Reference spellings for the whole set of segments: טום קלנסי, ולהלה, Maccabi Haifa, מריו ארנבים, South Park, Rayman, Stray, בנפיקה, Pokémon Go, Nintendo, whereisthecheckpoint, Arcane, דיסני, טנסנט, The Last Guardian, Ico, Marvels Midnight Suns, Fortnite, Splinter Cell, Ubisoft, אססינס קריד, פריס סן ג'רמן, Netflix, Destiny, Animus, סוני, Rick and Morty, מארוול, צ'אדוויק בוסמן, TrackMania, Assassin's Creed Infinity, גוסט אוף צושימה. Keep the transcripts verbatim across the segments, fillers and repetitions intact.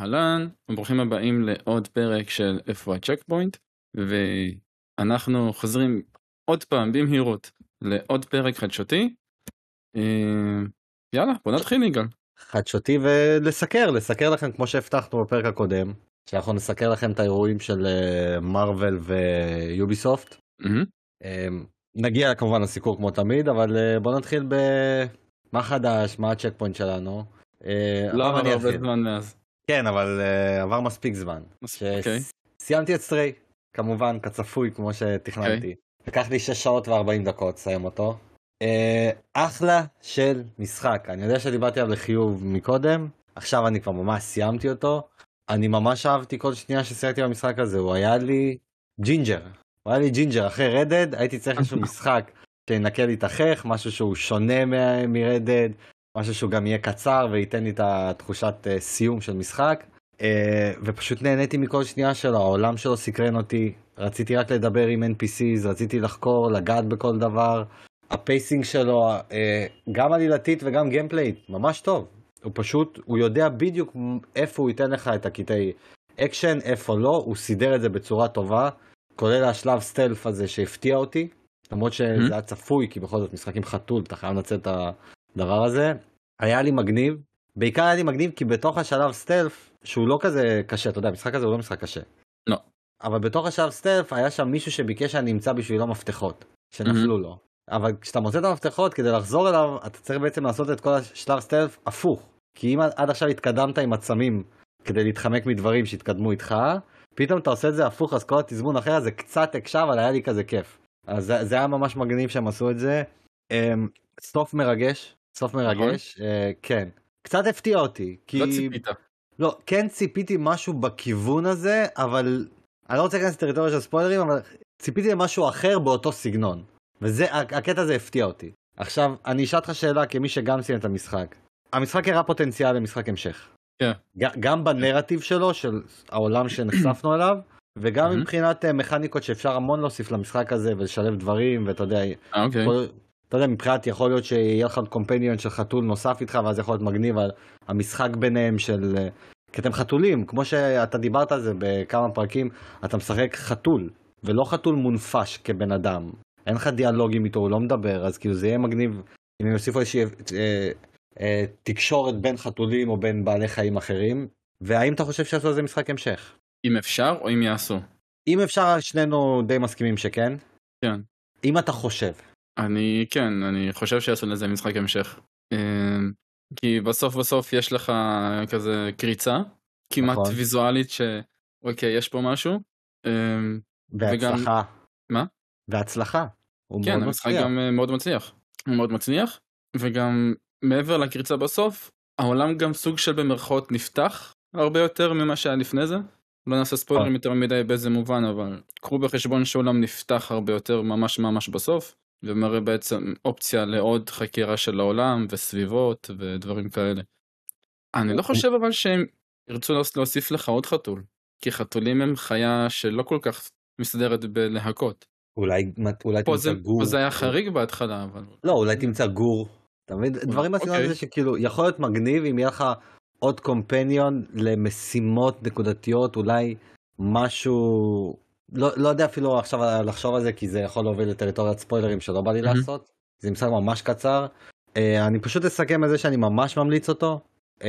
אהלן, וברוכים הבאים לעוד פרק של איפה הצ'קפוינט, ואנחנו חוזרים עוד פעם במהירות לעוד פרק חדשותי. יאללה, בוא נתחיל ניגל. חדשותי ולסקר, לסקר לכם כמו שהבטחנו בפרק הקודם, שאנחנו נסקר לכם את האירועים של מארוול ויוביסופט. נגיע כמובן לסיקור כמו תמיד, אבל בוא נתחיל במה חדש, מה הצ'קפוינט שלנו. לא עבר הרבה זמן מאז. כן, אבל uh, עבר מספיק זמן. Okay. סיימתי את סטרי, כמובן, כצפוי, כמו שתכננתי. Okay. לקח לי שש שעות וארבעים דקות, סיים אותו. Uh, אחלה של משחק. אני יודע שדיברתי עליו לחיוב מקודם, עכשיו אני כבר ממש סיימתי אותו. אני ממש אהבתי כל שנייה שסיימתי במשחק הזה, הוא היה לי ג'ינג'ר. הוא היה לי ג'ינג'ר. אחרי רדד, הייתי צריך איזשהו משחק שינקה לי את החך, משהו שהוא שונה מ- מרדד. משהו שהוא גם יהיה קצר וייתן לי את התחושת סיום של משחק, ופשוט נהניתי מכל שנייה שלו, העולם שלו סקרן אותי, רציתי רק לדבר עם אן פי סיז, רציתי לחקור, לגעת בכל דבר, הפייסינג שלו, גם עלילתית וגם גיימפלייט, ממש טוב, הוא פשוט, הוא יודע בדיוק איפה הוא ייתן לך את הקטעי אקשן, איפה לא, הוא סידר את זה בצורה טובה, כולל השלב סטלף הזה שהפתיע אותי, למרות שזה היה צפוי, כי בכל זאת משחקים חתול, אתה חייב לנצל את ה... הדבר הזה, היה לי מגניב, בעיקר היה לי מגניב כי בתוך השלב סטלף, שהוא לא כזה קשה, אתה יודע, המשחק הזה הוא לא משחק קשה. לא. אבל בתוך השלב סטלף היה שם מישהו שביקש שאני אמצא בשבילו מפתחות, שנפלו לו. אבל כשאתה מוצא את המפתחות, כדי לחזור אליו, אתה צריך בעצם לעשות את כל השלב סטלף הפוך. כי אם עד עכשיו התקדמת עם עצמים, כדי להתחמק מדברים שהתקדמו איתך, פתאום אתה עושה את זה הפוך, אז כל התזמון אחר הזה קצת הקשה, אבל היה לי כזה כיף. אז זה, זה היה ממש מגניב שהם עשו את זה. סוף מרגש. סוף מרגש, כן. קצת הפתיע אותי. לא ציפית. לא, כן ציפיתי משהו בכיוון הזה, אבל אני לא רוצה להיכנס לטריטוריה של ספוילרים, אבל ציפיתי למשהו אחר באותו סגנון. וזה, הקטע הזה הפתיע אותי. עכשיו, אני אשאל אותך שאלה כמי שגם סיים את המשחק. המשחק הראה פוטנציאל למשחק המשך. גם בנרטיב שלו, של העולם שנחשפנו אליו, וגם מבחינת מכניקות שאפשר המון להוסיף למשחק הזה, ולשלב דברים, ואתה יודע... אתה יודע, מבחינת יכול להיות שיהיה לך קומפניון של חתול נוסף איתך, ואז יכול להיות מגניב על המשחק ביניהם של... כי אתם חתולים, כמו שאתה דיברת על זה בכמה פרקים, אתה משחק חתול, ולא חתול מונפש כבן אדם. אין לך דיאלוגים איתו, הוא לא מדבר, אז כאילו זה יהיה מגניב אם הם יוסיפו איזושהי אה, אה, תקשורת בין חתולים או בין בעלי חיים אחרים. והאם אתה חושב שעשו איזה משחק המשך? אם אפשר או אם יעשו? אם אפשר, שנינו די מסכימים שכן. כן. אם אתה חושב. אני, כן, אני חושב שיעשו לזה משחק המשך. כי בסוף בסוף יש לך כזה קריצה, כמעט ויזואלית ש... אוקיי, יש פה משהו. והצלחה. מה? והצלחה. כן, המשחק גם מאוד מצליח. הוא מאוד מצליח, וגם מעבר לקריצה בסוף, העולם גם סוג של במרכאות נפתח, הרבה יותר ממה שהיה לפני זה. לא נעשה ספוילרים יותר מדי באיזה מובן, אבל קחו בחשבון שהעולם נפתח הרבה יותר ממש ממש בסוף. ומראה בעצם אופציה לעוד חקירה של העולם וסביבות ודברים כאלה. אני לא חושב אבל שהם ירצו להוסיף לך עוד חתול, כי חתולים הם חיה שלא כל כך מסדרת בלהקות. אולי תמצא גור. פה זה היה חריג בהתחלה, אבל... לא, אולי תמצא גור. דברים מהסגנון הזה שכאילו יכול להיות מגניב אם יהיה לך עוד קומפניון למשימות נקודתיות, אולי משהו... לא, לא יודע אפילו עכשיו לחשוב על זה, כי זה יכול להוביל לטריטוריית ספוילרים שלא בא לי לעשות. זה משחק ממש קצר. Uh, אני פשוט אסכם את זה שאני ממש ממליץ אותו. Uh,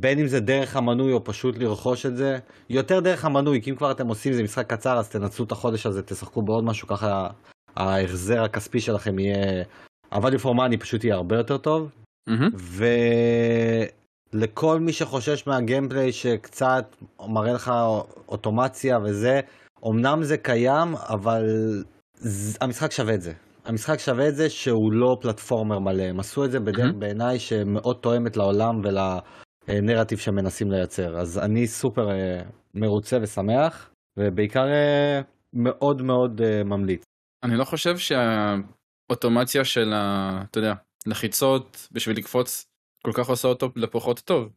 בין אם זה דרך המנוי או פשוט לרכוש את זה. יותר דרך המנוי, כי אם כבר אתם עושים זה משחק קצר, אז תנצלו את החודש הזה, תשחקו בעוד משהו, ככה ההחזר הכספי שלכם יהיה... אבל לפורמני פשוט יהיה הרבה יותר טוב. Mm-hmm. ו... לכל מי שחושש מהגיימפליי שקצת מראה לך אוטומציה וזה... אמנם זה קיים, אבל זה, המשחק שווה את זה. המשחק שווה את זה שהוא לא פלטפורמר מלא. הם עשו את זה בדרך בעיניי שמאוד תואמת לעולם ולנרטיב שמנסים לייצר. אז אני סופר אה, מרוצה ושמח, ובעיקר אה, מאוד מאוד אה, ממליץ. אני לא חושב שהאוטומציה של, ה, אתה יודע, לחיצות בשביל לקפוץ, כל כך עושה אותו לפחות טוב.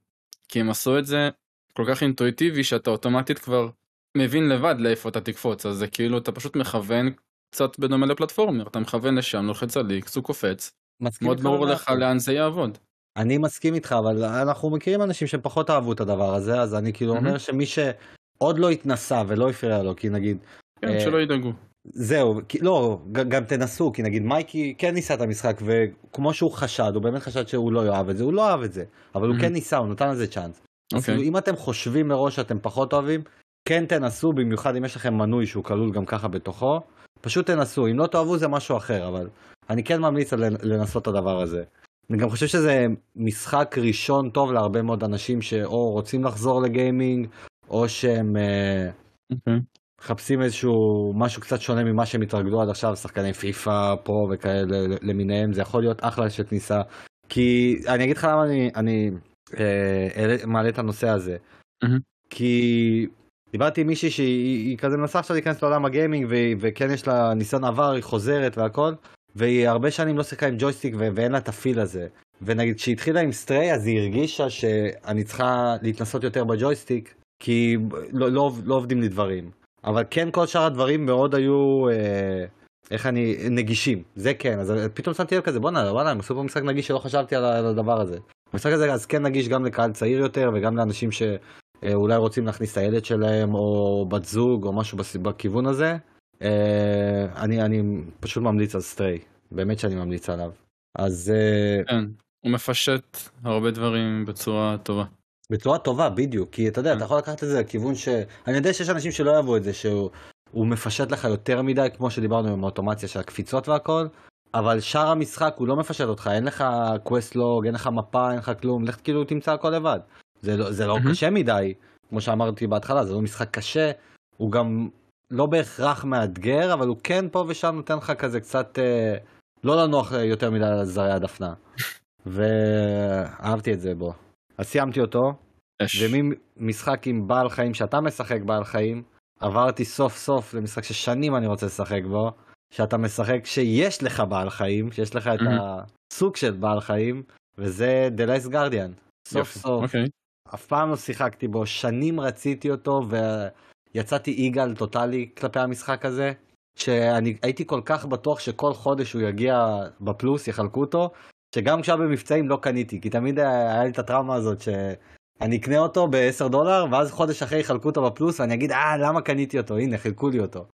כי הם עשו את זה כל כך אינטואיטיבי שאתה אוטומטית כבר... מבין לבד לאיפה אתה תקפוץ, אז זה כאילו אתה פשוט מכוון קצת בדומה לפלטפורמר, אתה מכוון לשם, לוחץ עליק, סוג קופץ, מאוד ברור לך לאן זה יעבוד. אני מסכים איתך, אבל אנחנו מכירים אנשים שפחות אהבו את הדבר הזה, אז אני כאילו אומר שמי שעוד לא התנסה ולא הפריע לו, כי נגיד... כן, שלא ידאגו. זהו, לא, גם תנסו, כי נגיד מייקי כן ניסה את המשחק, וכמו שהוא חשד, הוא באמת חשד שהוא לא יאהב את זה, הוא לא אהב את זה, אבל הוא כן ניסה, הוא נתן לזה צ'אנס. אז אם אתם חושבים מראש שאתם פחות אוהבים, כן תנסו, במיוחד אם יש לכם מנוי שהוא כלול גם ככה בתוכו, פשוט תנסו, אם לא תאהבו זה משהו אחר, אבל אני כן ממליץ לנסות את הדבר הזה. אני גם חושב שזה משחק ראשון טוב להרבה מאוד אנשים שאו רוצים לחזור לגיימינג, או שהם מחפשים איזשהו משהו קצת שונה ממה שהם התרגלו עד עכשיו, שחקני פיפה, פרו וכאלה למיניהם, זה יכול להיות אחלה שתניסה, כי אני אגיד לך למה אני, אני אה, מעלה את הנושא הזה, כי דיברתי עם מישהי שהיא כזה מנסה עכשיו להיכנס לעולם הגיימינג, וכן יש לה ניסיון עבר, היא חוזרת והכל, והיא הרבה שנים לא שיחקה עם ג'ויסטיק ואין לה את הפיל הזה. ונגיד כשהתחילה עם סטרי, אז היא הרגישה שאני צריכה להתנסות יותר בג'ויסטיק, כי לא, לא, לא עובדים לי דברים. אבל כן, כל שאר הדברים מאוד היו, אה, איך אני, נגישים. זה כן, אז פתאום שמתי לב כזה, בונה, בונה, הם עשו פה משחק נגיש שלא חשבתי על, על הדבר הזה. המשחק הזה אז כן נגיש גם לקהל צעיר יותר, וגם לאנשים שאולי רוצים להכניס את הילד שלהם, או בת זוג, או משהו בכיוון הזה. Uh, אני, אני פשוט ממליץ על סטרי, באמת שאני ממליץ עליו. אז uh, כן, הוא מפשט הרבה דברים בצורה טובה. בצורה טובה, בדיוק, כי אתה יודע, אתה יכול לקחת את זה לכיוון ש... אני יודע שיש אנשים שלא אהבו את זה, שהוא מפשט לך יותר מדי, כמו שדיברנו עם האוטומציה של הקפיצות והכל, אבל שאר המשחק הוא לא מפשט אותך, אין לך קווסט לוג, אין לך מפה, אין לך כלום, לך כאילו תמצא הכל לבד. זה לא, זה לא קשה מדי, כמו שאמרתי בהתחלה, זה לא משחק קשה, הוא גם... לא בהכרח מאתגר, אבל הוא כן פה ושם נותן לך כזה קצת אה, לא לנוח יותר מדי על זרי הדפנה. ואהבתי את זה בו. אז סיימתי אותו, ומשחק עם בעל חיים שאתה משחק בעל חיים, עברתי סוף סוף למשחק ששנים אני רוצה לשחק בו, שאתה משחק שיש לך בעל חיים, שיש לך את הסוג של בעל חיים, וזה The Last Guardian. סוף סוף. אף פעם לא שיחקתי בו, שנים רציתי אותו, ו... יצאתי איגל טוטלי כלפי המשחק הזה, שאני הייתי כל כך בטוח שכל חודש הוא יגיע בפלוס, יחלקו אותו, שגם כשהיה במבצעים לא קניתי, כי תמיד היה לי את הטראומה הזאת שאני אקנה אותו ב-עשרה דולר, ואז חודש אחרי יחלקו אותו בפלוס, ואני אגיד, אה, למה קניתי אותו? הנה, חילקו לי אותו.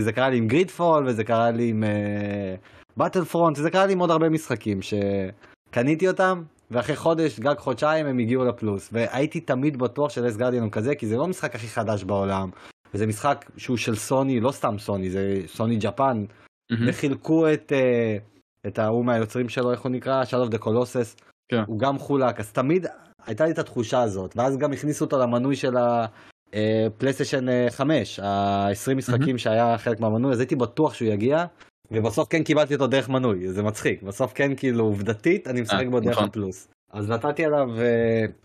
זה קרה לי עם גרידפול, וזה קרה לי עם בטלפרונט, זה קרה לי עם עוד הרבה משחקים שקניתי אותם, ואחרי חודש, גג חודשיים, הם הגיעו לפלוס. והייתי תמיד בטוח של אס גרדיאן הוא כזה, כי זה לא משחק הכי חדש בעולם. וזה משחק שהוא של סוני, לא סתם סוני, זה סוני ג'פן. וחילקו את, את ההוא מהיוצרים שלו, איך הוא נקרא, Shadow of the Colossus. הוא גם חולק. אז תמיד הייתה לי את התחושה הזאת. ואז גם הכניסו אותו למנוי של הפלייסטיישן חמש, ה-עשרים משחקים שהיה חלק מהמנוי, אז הייתי בטוח שהוא יגיע. ובסוף כן קיבלתי אותו דרך מנוי, זה מצחיק. בסוף כן, כאילו, עובדתית, אני משחק בו דרך הפלוס. אז נתתי עליו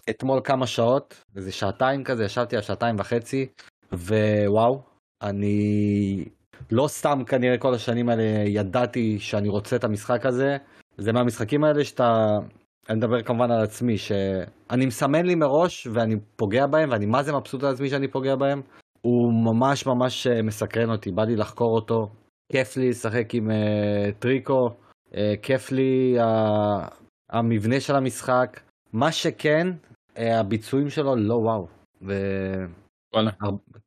אתמול כמה שעות, איזה שעתיים כזה, ישבתי על שעתיים וחצי, ווואו, אני לא סתם כנראה כל השנים האלה ידעתי שאני רוצה את המשחק הזה. זה מהמשחקים האלה שאתה, אני מדבר כמובן על עצמי, שאני מסמן לי מראש ואני פוגע בהם, ואני מה זה מבסוט על עצמי שאני פוגע בהם. הוא ממש ממש מסקרן אותי, בא לי לחקור אותו. כיף לי לשחק עם uh, טריקו, uh, כיף לי uh, המבנה של המשחק, מה שכן, uh, הביצועים שלו לא וואו. ו... וואלה.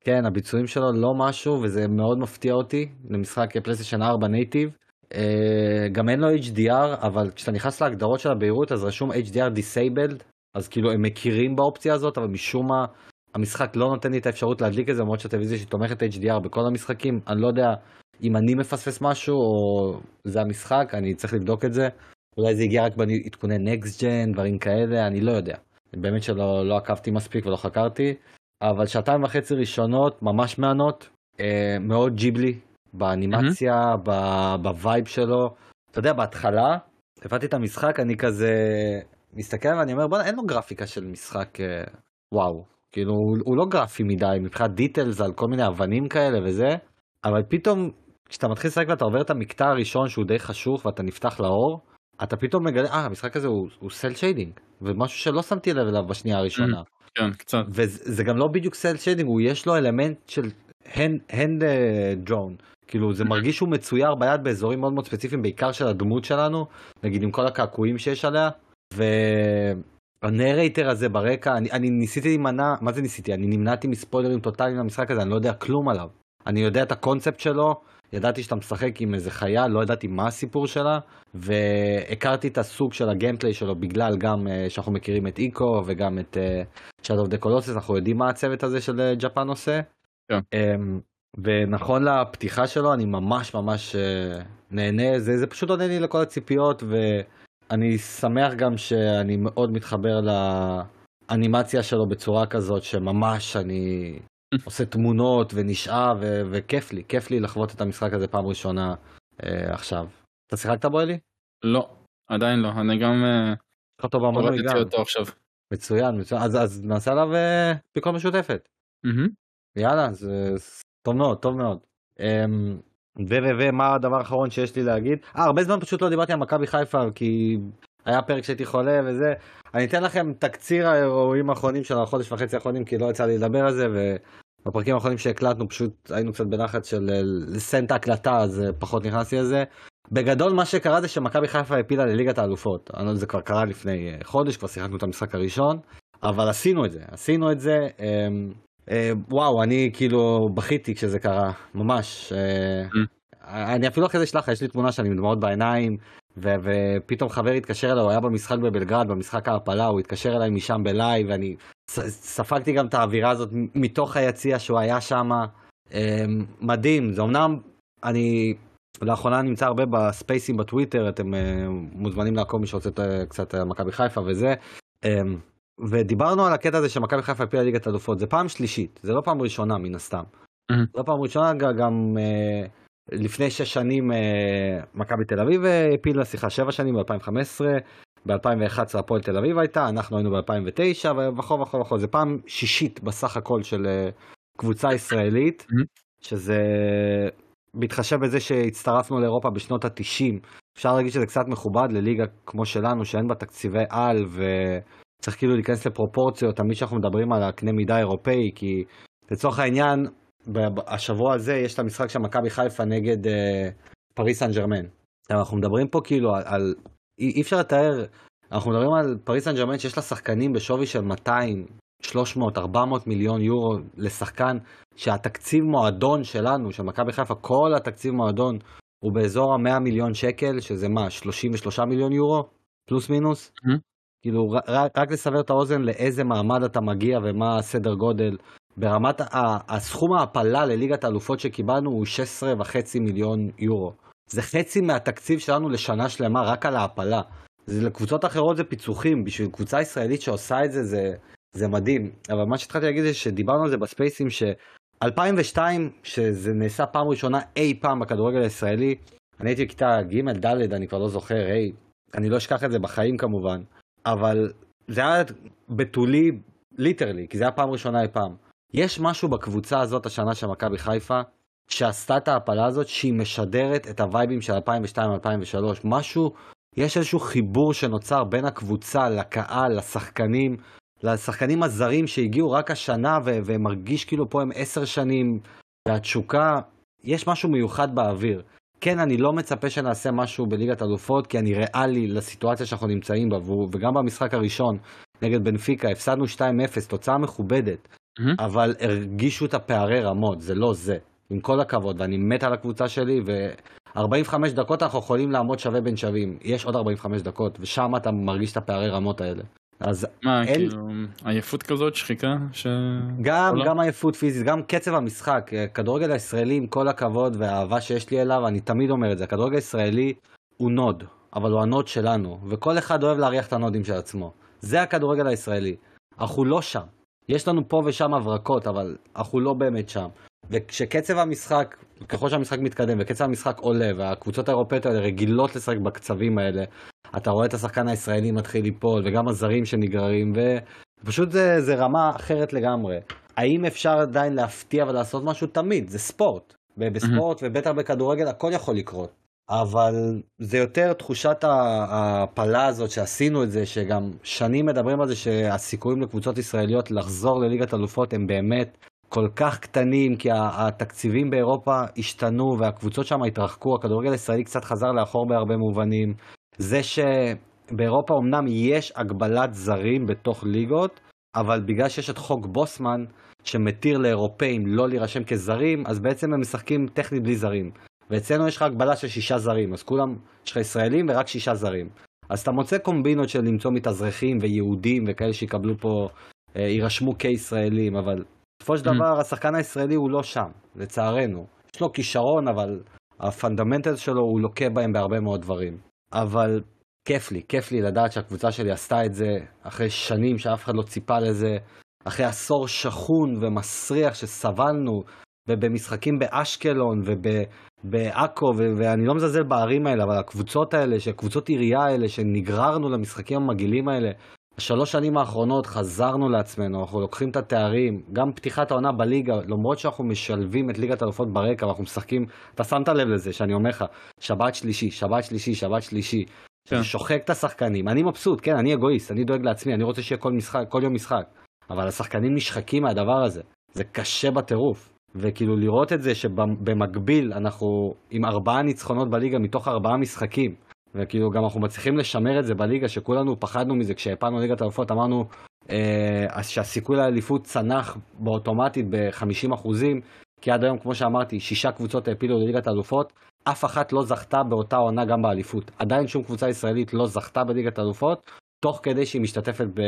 כן, הביצועים שלו לא משהו, וזה מאוד מפתיע אותי, למשחק פלייסטיישן ארבע נייטיב, uh, גם אין לו אייץ' די אר, אבל כשאתה נכנס להגדרות של הבהירות, אז רשום אייץ' די אר Disabled, אז כאילו הם מכירים באופציה הזאת, אבל משום מה, המשחק לא נותן לי את האפשרות להדליק את זה, למרות שהטלוויזיה שתומכת אייץ' די אר בכל המשחקים, אני לא יודע... אם אני מפספס משהו, או זה המשחק, אני צריך לבדוק את זה. אולי זה הגיע רק בני התכוני נקסט ג'ן, דברים כאלה, אני לא יודע. באמת שלא לא עקבתי מספיק ולא חקרתי, אבל שעתיים וחצי ראשונות, ממש מענות, אה, מאוד ג'יבלי, באנימציה, mm-hmm. ב- בווייב שלו. אתה יודע, בהתחלה, הבאתי את המשחק, אני כזה מסתכל ואני אומר, בוא, אין לו גרפיקה של משחק, אה, וואו. כאילו, הוא, הוא לא גרפי מדי, מבחינת דיטלס על כל מיני אבנים כאלה וזה, אבל פתאום... כשאתה מתחיל לשחק ואתה עובר את המקטע הראשון שהוא די חשוך ואתה נפתח לאור, אתה פתאום מגלה, אה, המשחק הזה הוא סל שיידינג, ומשהו שלא שמתי לב אליו בשנייה הראשונה. כן, קצת. וזה גם לא בדיוק סל שיידינג, יש לו אלמנט של הנד דרון, כאילו זה מרגיש שהוא מצויר ביד באזורים מאוד מאוד ספציפיים, בעיקר של הדמות שלנו, נגיד עם כל הקעקועים שיש עליה, והנרייטר הזה ברקע, אני, אני ניסיתי להימנע, מה זה ניסיתי? אני נמנעתי מספוילרים טוטליים למשחק הזה, אני לא יודע כלום עליו. אני יודע את הקונספט שלו, ידעתי שאתה משחק עם איזה חייל, לא ידעתי מה הסיפור שלה, והכרתי את הסוג של הגיימפליי שלו, בגלל גם שאנחנו מכירים את איקו, וגם את Shadow of the Colossus, אנחנו יודעים מה הצוות הזה של ג'פן עושה. כן. ונכון לפתיחה שלו, אני ממש ממש נהנה, זה, זה פשוט עונה לי לכל הציפיות, ואני שמח גם שאני מאוד מתחבר לאנימציה שלו בצורה כזאת, שממש אני... עושה תמונות ונשעה ו- וכיף לי, כיף לי לחוות את המשחק הזה פעם ראשונה אה, עכשיו. אתה שיחקת בו אלי? לא, עדיין לא, אני גם הורדתי אותו עכשיו. מצוין, מצוין, אז, אז נעשה עליו ביקור משותפת. Mm-hmm. יאללה, זה טוב מאוד, טוב מאוד. אמ... ומה הדבר האחרון שיש לי להגיד? אה, הרבה זמן פשוט לא דיברתי על מכבי חיפה, כי היה פרק שהייתי חולה וזה. אני אתן לכם תקציר האירועים האחרונים של החודש וחצי האחרונים, כי לא יצא לי לדבר על זה, ו... בפרקים האחרונים שהקלטנו פשוט היינו קצת בלחץ של לסיים את ההקלטה, אז פחות נכנסתי לזה. בגדול מה שקרה זה שמכבי חיפה הפילה לליגת האלופות. זה כבר קרה לפני חודש, כבר שיחקנו את המשחק הראשון, אבל עשינו את זה, עשינו את זה. וואו, אני כאילו בכיתי כשזה קרה, ממש. אני אפילו אחרי זה שלחה, יש לי תמונה שאני מדמעות בעיניים, ופתאום חבר התקשר אליי, הוא היה במשחק בבלגרד, במשחק ההפלה, הוא התקשר אליי משם בלייב, ואני ספגתי גם את האווירה הזאת מתוך היציע שהוא היה שם. מדהים, זה אמנם, אני לאחרונה נמצא הרבה בספייסים בטוויטר, אתם מוזמנים לעקוב מי שרוצה קצת מכבי חיפה וזה, ודיברנו על הקטע הזה שמכבי חיפה הפילה ליגת האלופות, זה פעם שלישית, זה לא פעם ראשונה מן הסתם, לא פעם ראשונה, גם... לפני שש שנים מכבי תל אביב הפילה, שיחה שבע שנים ב-אלפיים וחמש עשרה, ב-אלפיים ואחת עשרה הפועל תל אביב הייתה, אנחנו היינו ב-אלפיים ותשע, וכו וכו וכו, זה פעם שישית בסך הכל של קבוצה ישראלית, שזה מתחשב בזה שהצטרפנו לאירופה בשנות ה-תשעים, אפשר להגיד שזה קצת מכובד לליגה כמו שלנו, שאין בה תקציבי על, וצריך כאילו להיכנס לפרופורציות, תמיד שאנחנו מדברים על הקנה מידה אירופאי, כי לצורך העניין, השבוע הזה יש את המשחק של מכבי חיפה נגד אה, פריס סן ג'רמן. אנחנו מדברים פה כאילו על, על אי אפשר לתאר, אנחנו מדברים על פריס סן ג'רמן שיש לה שחקנים בשווי של מאתיים, שלוש מאות, ארבע מאות מיליון יורו לשחקן, שהתקציב מועדון שלנו, של מכבי חיפה, כל התקציב מועדון הוא באזור ה-מאה מיליון שקל, שזה מה, שלושים ושלושה מיליון יורו, פלוס מינוס. Mm-hmm. כאילו רק, רק לסבר את האוזן לאיזה מעמד אתה מגיע ומה הסדר גודל, ברמת הסכום ההפלה לליגת האלופות שקיבלנו הוא שש עשרה וחצי מיליון יורו. זה חצי מהתקציב שלנו לשנה שלמה רק על ההפלה. זה, לקבוצות אחרות זה פיצוחים, בשביל קבוצה ישראלית שעושה את זה, זה, זה מדהים. אבל מה שהתחלתי להגיד זה שדיברנו על זה בספייסים ש-אלפיים ושתיים, שזה נעשה פעם ראשונה אי פעם בכדורגל הישראלי, אני הייתי בכיתה ג' ד', אני כבר לא זוכר, אי, אני לא אשכח את זה בחיים כמובן, אבל זה היה בטולי, ליטרלי, כי זה היה פעם ראשונה אי פעם. יש משהו בקבוצה הזאת השנה של מכבי חיפה, שעשתה את ההפלה הזאת, שהיא משדרת את הווייבים של אלפיים ושתיים אלפיים ושלוש. משהו, יש איזשהו חיבור שנוצר בין הקבוצה לקהל, לשחקנים, לשחקנים הזרים שהגיעו רק השנה, ו- ומרגיש כאילו פה הם עשר שנים, והתשוקה, יש משהו מיוחד באוויר. כן, אני לא מצפה שנעשה משהו בליגת אלופות, כי אני ריאלי לסיטואציה שאנחנו נמצאים בה, וגם במשחק הראשון, נגד בנפיקה, הפסדנו שתיים אפס, תוצאה מכובדת. אבל הרגישו את הפערי רמות, זה לא זה, עם כל הכבוד, ואני מת על הקבוצה שלי, ו-ארבעים וחמש דקות אנחנו יכולים לעמוד שווה בין שווים, יש עוד ארבעים וחמש דקות, ושם אתה מרגיש את הפערי רמות האלה. אז מה, אין... כאילו, עייפות כזאת, שחיקה? ש... גם, גם עייפות פיזית, גם קצב המשחק, כדורגל הישראלי עם כל הכבוד והאהבה שיש לי אליו, אני תמיד אומר את זה, כדורגל הישראלי הוא נוד, אבל הוא הנוד שלנו, וכל אחד אוהב להריח את הנודים של עצמו, זה הכדורגל הישראלי, אנחנו לא שם. יש לנו פה ושם הברקות, אבל אנחנו לא באמת שם. וכשקצב המשחק, ככל שהמשחק מתקדם, וקצב המשחק עולה, והקבוצות האירופאיות האלה רגילות לשחק בקצבים האלה, אתה רואה את השחקן הישראלי מתחיל ליפול, וגם הזרים שנגררים, ופשוט זה, זה רמה אחרת לגמרי. האם אפשר עדיין להפתיע ולעשות משהו? תמיד, זה ספורט. ובספורט, ובטח בכדורגל, הכל יכול לקרות. אבל זה יותר תחושת ההפלה הזאת שעשינו את זה, שגם שנים מדברים על זה שהסיכויים לקבוצות ישראליות לחזור לליגת אלופות הם באמת כל כך קטנים, כי התקציבים באירופה השתנו והקבוצות שם התרחקו, הכדורגל הישראלי קצת חזר לאחור בהרבה מובנים. זה באירופה אמנם יש הגבלת זרים בתוך ליגות, אבל בגלל שיש את חוק בוסמן שמתיר לאירופאים לא להירשם כזרים, אז בעצם הם משחקים טכנית בלי זרים. ואצלנו יש לך הגבלה של שישה זרים, אז כולם, יש לך ישראלים ורק שישה זרים. אז אתה מוצא קומבינות של למצוא מתאזרחים ויהודים וכאלה שיקבלו פה, אה, יירשמו כישראלים, אבל בסופו של דבר השחקן הישראלי הוא לא שם, לצערנו. יש לו כישרון, אבל הפנדמנטל שלו הוא לוקה בהם בהרבה מאוד דברים. אבל כיף לי, כיף לי לדעת שהקבוצה שלי עשתה את זה, אחרי שנים שאף אחד לא ציפה לזה, אחרי עשור שכון ומסריח שסבלנו, ובמשחקים באשקלון ובאקו, ואני לא מזלזל בערים האלה, אבל הקבוצות האלה, שקבוצות עירייה האלה, שנגררנו למשחקים המגעילים האלה, השלוש שנים האחרונות חזרנו לעצמנו, אנחנו לוקחים את התארים, גם פתיחת העונה בליגה, למרות שאנחנו משלבים את ליגת האלופות ברקע, ואנחנו משחקים, אתה שמת לב לזה, שאני אומר לך, שבת שלישי, שבת שלישי, שבת שלישי, שוחק את השחקנים, אני מבסוט, כן, אני אגואיסט, אני דואג לעצמי, אני רוצה שיהיה כל משחק, כל יום משחק, אבל השחקנים נשחקים מהדבר הזה, זה קשה בטירוף, וכאילו לראות את זה שבמקביל אנחנו עם ארבעה ניצחונות בליגה מתוך ארבעה משחקים, וכאילו גם אנחנו מצליחים לשמר את זה בליגה, שכולנו פחדנו מזה, כשהפענו ליגת האלופות אמרנו אה, שהסיכוי לאליפות צנח באוטומטית ב-חמישים אחוז, כי עד היום כמו שאמרתי, שישה קבוצות הפילו לליגת האלופות, אף אחת לא זכתה באותה עונה גם באליפות. עדיין שום קבוצה ישראלית לא זכתה בליגת האלופות, תוך כדי שהיא משתתפת ב...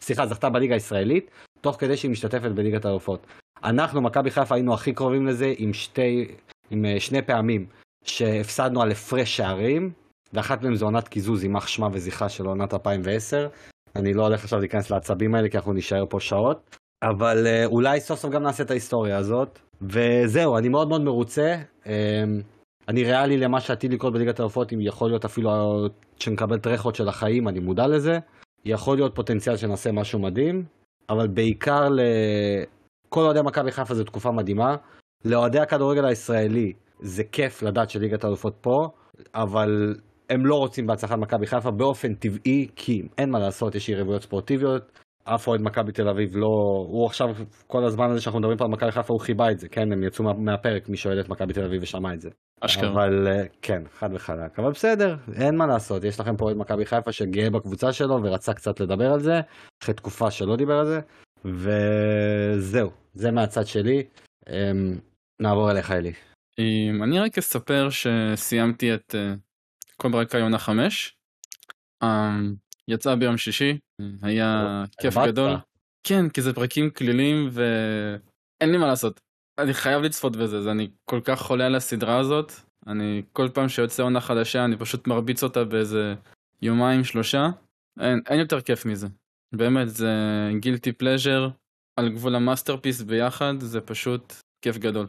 סליחה, זכתה בליגה הישראלית, תוך כדי שהיא משתתפת בליגת האלופות. אנחנו, מכבי חיפה, היינו הכי קרובים לזה עם שתי... עם שני פעמים שהפסדנו על הפרש שערים, ואחת מהם זו עונת קיזוז עם אח שמה וזיחה של עונת אלפיים ועשר. אני לא הולך עכשיו להיכנס לעצבים האלה, כי אנחנו נשאר פה שעות. אבל אולי סוף סוף גם נעשה את ההיסטוריה הזאת. וזהו, אני מאוד מאוד מרוצה. אני ריאלי למה שעתיד לקרות בליגת האלופות, אם יכול להיות אפילו שנקבל טרחות של החיים, אני מודע לזה. יכול להיות פוטנציאל שנעשה משהו מדהים, אבל בעיקר לכל אוהדי מכבי חיפה זו תקופה מדהימה. לאוהדי הכדורגל הישראלי זה כיף לדעת שליגת האלופות פה, אבל הם לא רוצים בהצלחת מכבי חיפה באופן טבעי, כי אין מה לעשות, יש יריבויות ספורטיביות. אף אוהד מכבי תל אביב לא, הוא עכשיו כל הזמן הזה שאנחנו מדברים פה על מכבי חיפה, הוא חיבה את זה, כן, הם יצאו מהפרק, מי שואל את מכבי תל אביב ושמע את זה. אשכרה. אבל כן, חד וחלק, אבל בסדר, אין מה לעשות, יש לכם פה אוהד מכבי חיפה שגאה בקבוצה שלו ורצה קצת לדבר על זה, אחרי תקופה שלא דיבר על זה, וזהו, זה מהצד שלי, נעבור אליך אלי. אני רק אספר שסיימתי את כל ברקע יונה חמש, יצאה ביום שישי, היה כיף גדול. כן, כי זה פרקים כלילים ואין לי מה לעשות. אני חייב לצפות בזה, זה אני כל כך חולה על הסדרה הזאת. אני כל פעם שיוצא עונה חדשה, אני פשוט מרביץ אותה באיזה יומיים, שלושה. אין, אין יותר כיף מזה. באמת, זה גילטי פלז'ר, על גבול המאסטרפיס ביחד, זה פשוט כיף גדול.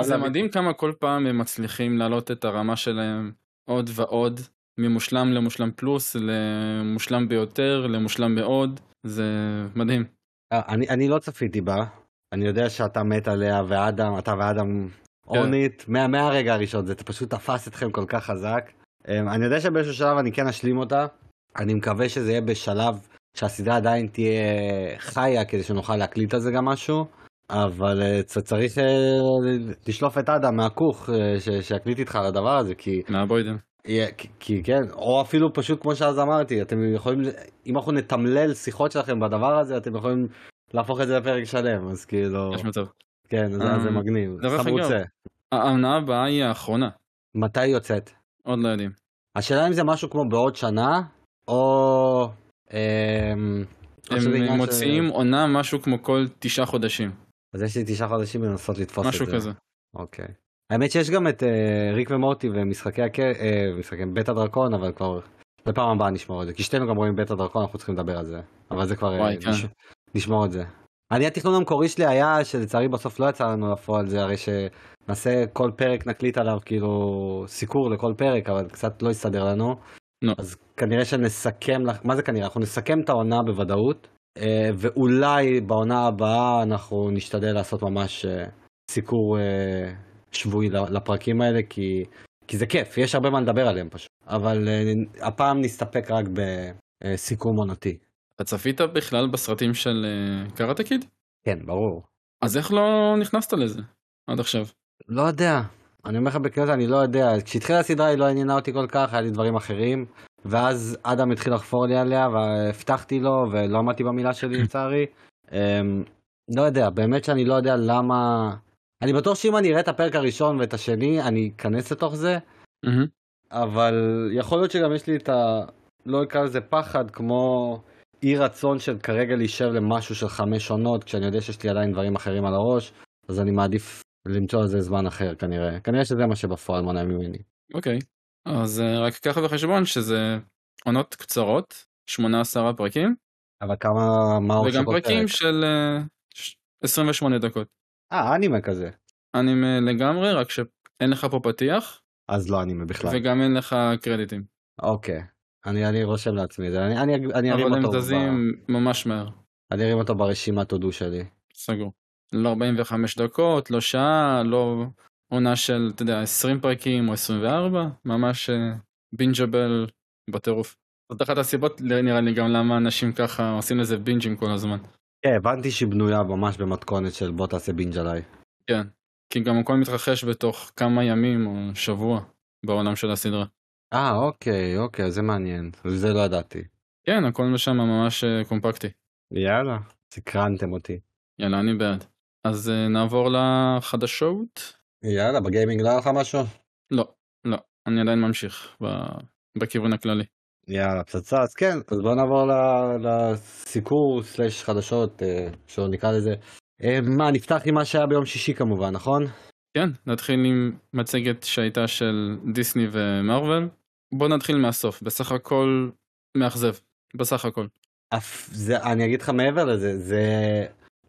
זה מדהים כמה כל פעם הם מצליחים לעלות את הרמה שלהם עוד ועוד. ממושלם למושלם פלוס, למושלם ביותר, למושלם מאוד, זה מדהים. אני, אני לא צפיתי בה, אני יודע שאתה מת עליה ואדם, אתה ואדם עונית, מה, מה הרגע הראשון, זה פשוט תפס אתכם כל כך חזק. אני יודע שבאיזשהו שלב אני כן אשלים אותה, אני מקווה שזה יהיה בשלב שהסדרה עדיין תהיה חיה, כדי שנוכל להקליט על זה גם משהו, אבל צריך לשלוף את אדם מהכוך, שיקליט איתך על הדבר הזה, כי... מהבוידם. כי, כי כן, או אפילו פשוט כמו שאז אמרתי, אתם יכולים, אם אנחנו נתמלל שיחות שלכם בדבר הזה, אתם יכולים להפוך את זה לפרק שלם, אז כאילו... יש מצב. כן, זה, זה מגניב. דרך אגב, העונה הבאה היא האחרונה. מתי היא יוצאת? עוד לא יודעים. השאלה אם זה משהו כמו בעוד שנה, או... הם מוצאים עונה משהו כמו כל תשעה חודשים. אז יש לי תשעה חודשים לנסות לתפוס את זה. משהו כזה. אוקיי. האמת שיש גם את ריק ומורטי ומשחקי בית הדרקון, אבל כבר לפעם הבאה נשמור את זה, כי שתינו גם רואים בית הדרקון, אנחנו צריכים לדבר על זה, אבל זה כבר נשמור את זה. אני התכנון המקורי שלי היה, שלצערי בסוף לא יצא לנו לפועל זה, הרי שנעשה כל פרק נקליט עליו, כאילו סיקור לכל פרק, אבל קצת לא יסתדר לנו, אז כנראה שנסכם, מה זה כנראה? אנחנו נסכם את העונה בוודאות, ואולי בעונה הבאה אנחנו נשתדל לעשות ממש סיקור... שבועי לפרקים האלה, כי, כי זה כיף, יש הרבה מה לדבר עליהם פשוט. אבל uh, הפעם נסתפק רק בסיכום עונתי. אתה צפית בכלל בסרטים של uh, קראטה קיד? כן, ברור. אז איך לא נכנסת לזה עד עכשיו? לא יודע, אני אומר לך בכנות, אני לא יודע, כשהתחילה הסדרה היא לא עניינה אותי כל כך, היה לי דברים אחרים, ואז אדם התחיל לחפור לי עליה, והבטחתי לו, ולא עמדתי במילה שלי לצערי. לא יודע, באמת שאני לא יודע למה... אני בטוח שאם אני אראה את הפרק הראשון ואת השני, אני אכנס לתוך זה, אבל יכול להיות שגם יש לי את ה... לא יקרה לזה פחד, כמו אי רצון של כרגע להישב למשהו של חמש עונות, כשאני יודע שיש לי עדיין דברים אחרים על הראש, אז אני מעדיף למצוא לזה זמן אחר, כנראה. כנראה שזה מה שבפועל מונע ממני. אוקיי. אז רק ככה בחשבון שזה עונות קצרות, שמונה עשר פרקים. אבל כמה, מה עוד שבו פרק? וגם פרקים של עשרים ושמונה דקות. אה, אנימה כזה. אנימה לגמרי, רק שאין לך פה פתיח. אז לא אנימה בכלל. וגם אין לך קרדיטים. אוקיי. אני, אני רושם לעצמי, אני, אני, אני ארים אותו. אבל הם תזים ב... ממש מהר. אני ארים אותו ברשימת הודו שלי. סגור. לא ארבעים וחמש דקות, לא שעה, לא עונה של, אתה יודע, עשרים פרקים או עשרים וארבע, ממש בינג'בל בטירוף. זאת אחת הסיבות, נראה לי גם למה אנשים ככה עושים לזה בינג'ים כל הזמן. כן, הבנתי שהיא בנויה ממש במתכונת של בוא תעשה בינג' עליי. כן, כי גם הכל מתרחש בתוך כמה ימים או שבוע בעולם של הסדרה. אה, אוקיי, אוקיי, זה מעניין, זה לא ידעתי. כן, הכל משם ממש קומפקטי. יאללה, סקרנתם אותי. יאללה, אני בעד. אז נעבור לחדשות. יאללה, בגיימינג לא לך משהו? לא, לא, אני עדיין ממשיך בכיוון הכללי. יאללה, פצצה, אז כן, אז בואו נעבור לסיקור סלש חדשות, שעוד נקרא לזה. מה, נפתח עם מה שהיה ביום שישי כמובן, נכון? כן, נתחיל עם מצגת שהייתה של דיסני ומארוול. בואו נתחיל מהסוף, בסך הכל מאכזב, בסך הכל. אף, זה, אני אגיד לך מעבר לזה, זה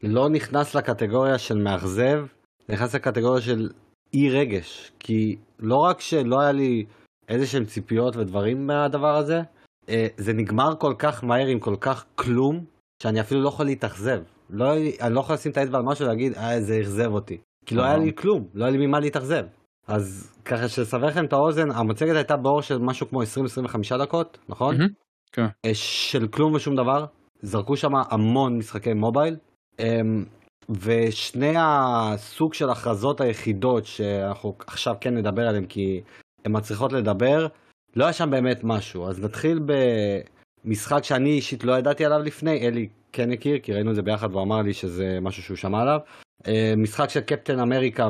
לא נכנס לקטגוריה של מאכזב, זה נכנס לקטגוריה של אי רגש, כי לא רק שלא היה לי איזשהם ציפיות ודברים מהדבר הזה, זה נגמר כל כך מהר עם כל כך כלום, שאני אפילו לא יכול להתאכזב. לא, אני לא יכול לשים את האצבע על משהו ולהגיד, אה, זה אכזב אותי. כי לא היה לי כלום, לא היה לי ממה להתאכזב. אז ככה שסבר לכם את האוזן, המצגת הייתה באור של משהו כמו עשרים עד עשרים וחמש דקות, נכון? כן. של כלום ושום דבר, זרקו שם המון משחקי מובייל, ושני הסוג של הכרזות היחידות שאנחנו עכשיו כן נדבר עליהן, כי הן מצליחות לדבר, לא היה שם באמת משהו. אז נתחיל במשחק שאני אישית לא ידעתי עליו לפני, אלי כן הכיר, כי ראינו את זה ביחד, והוא אמר לי שזה משהו שהוא שמע עליו, משחק של קפטן אמריקה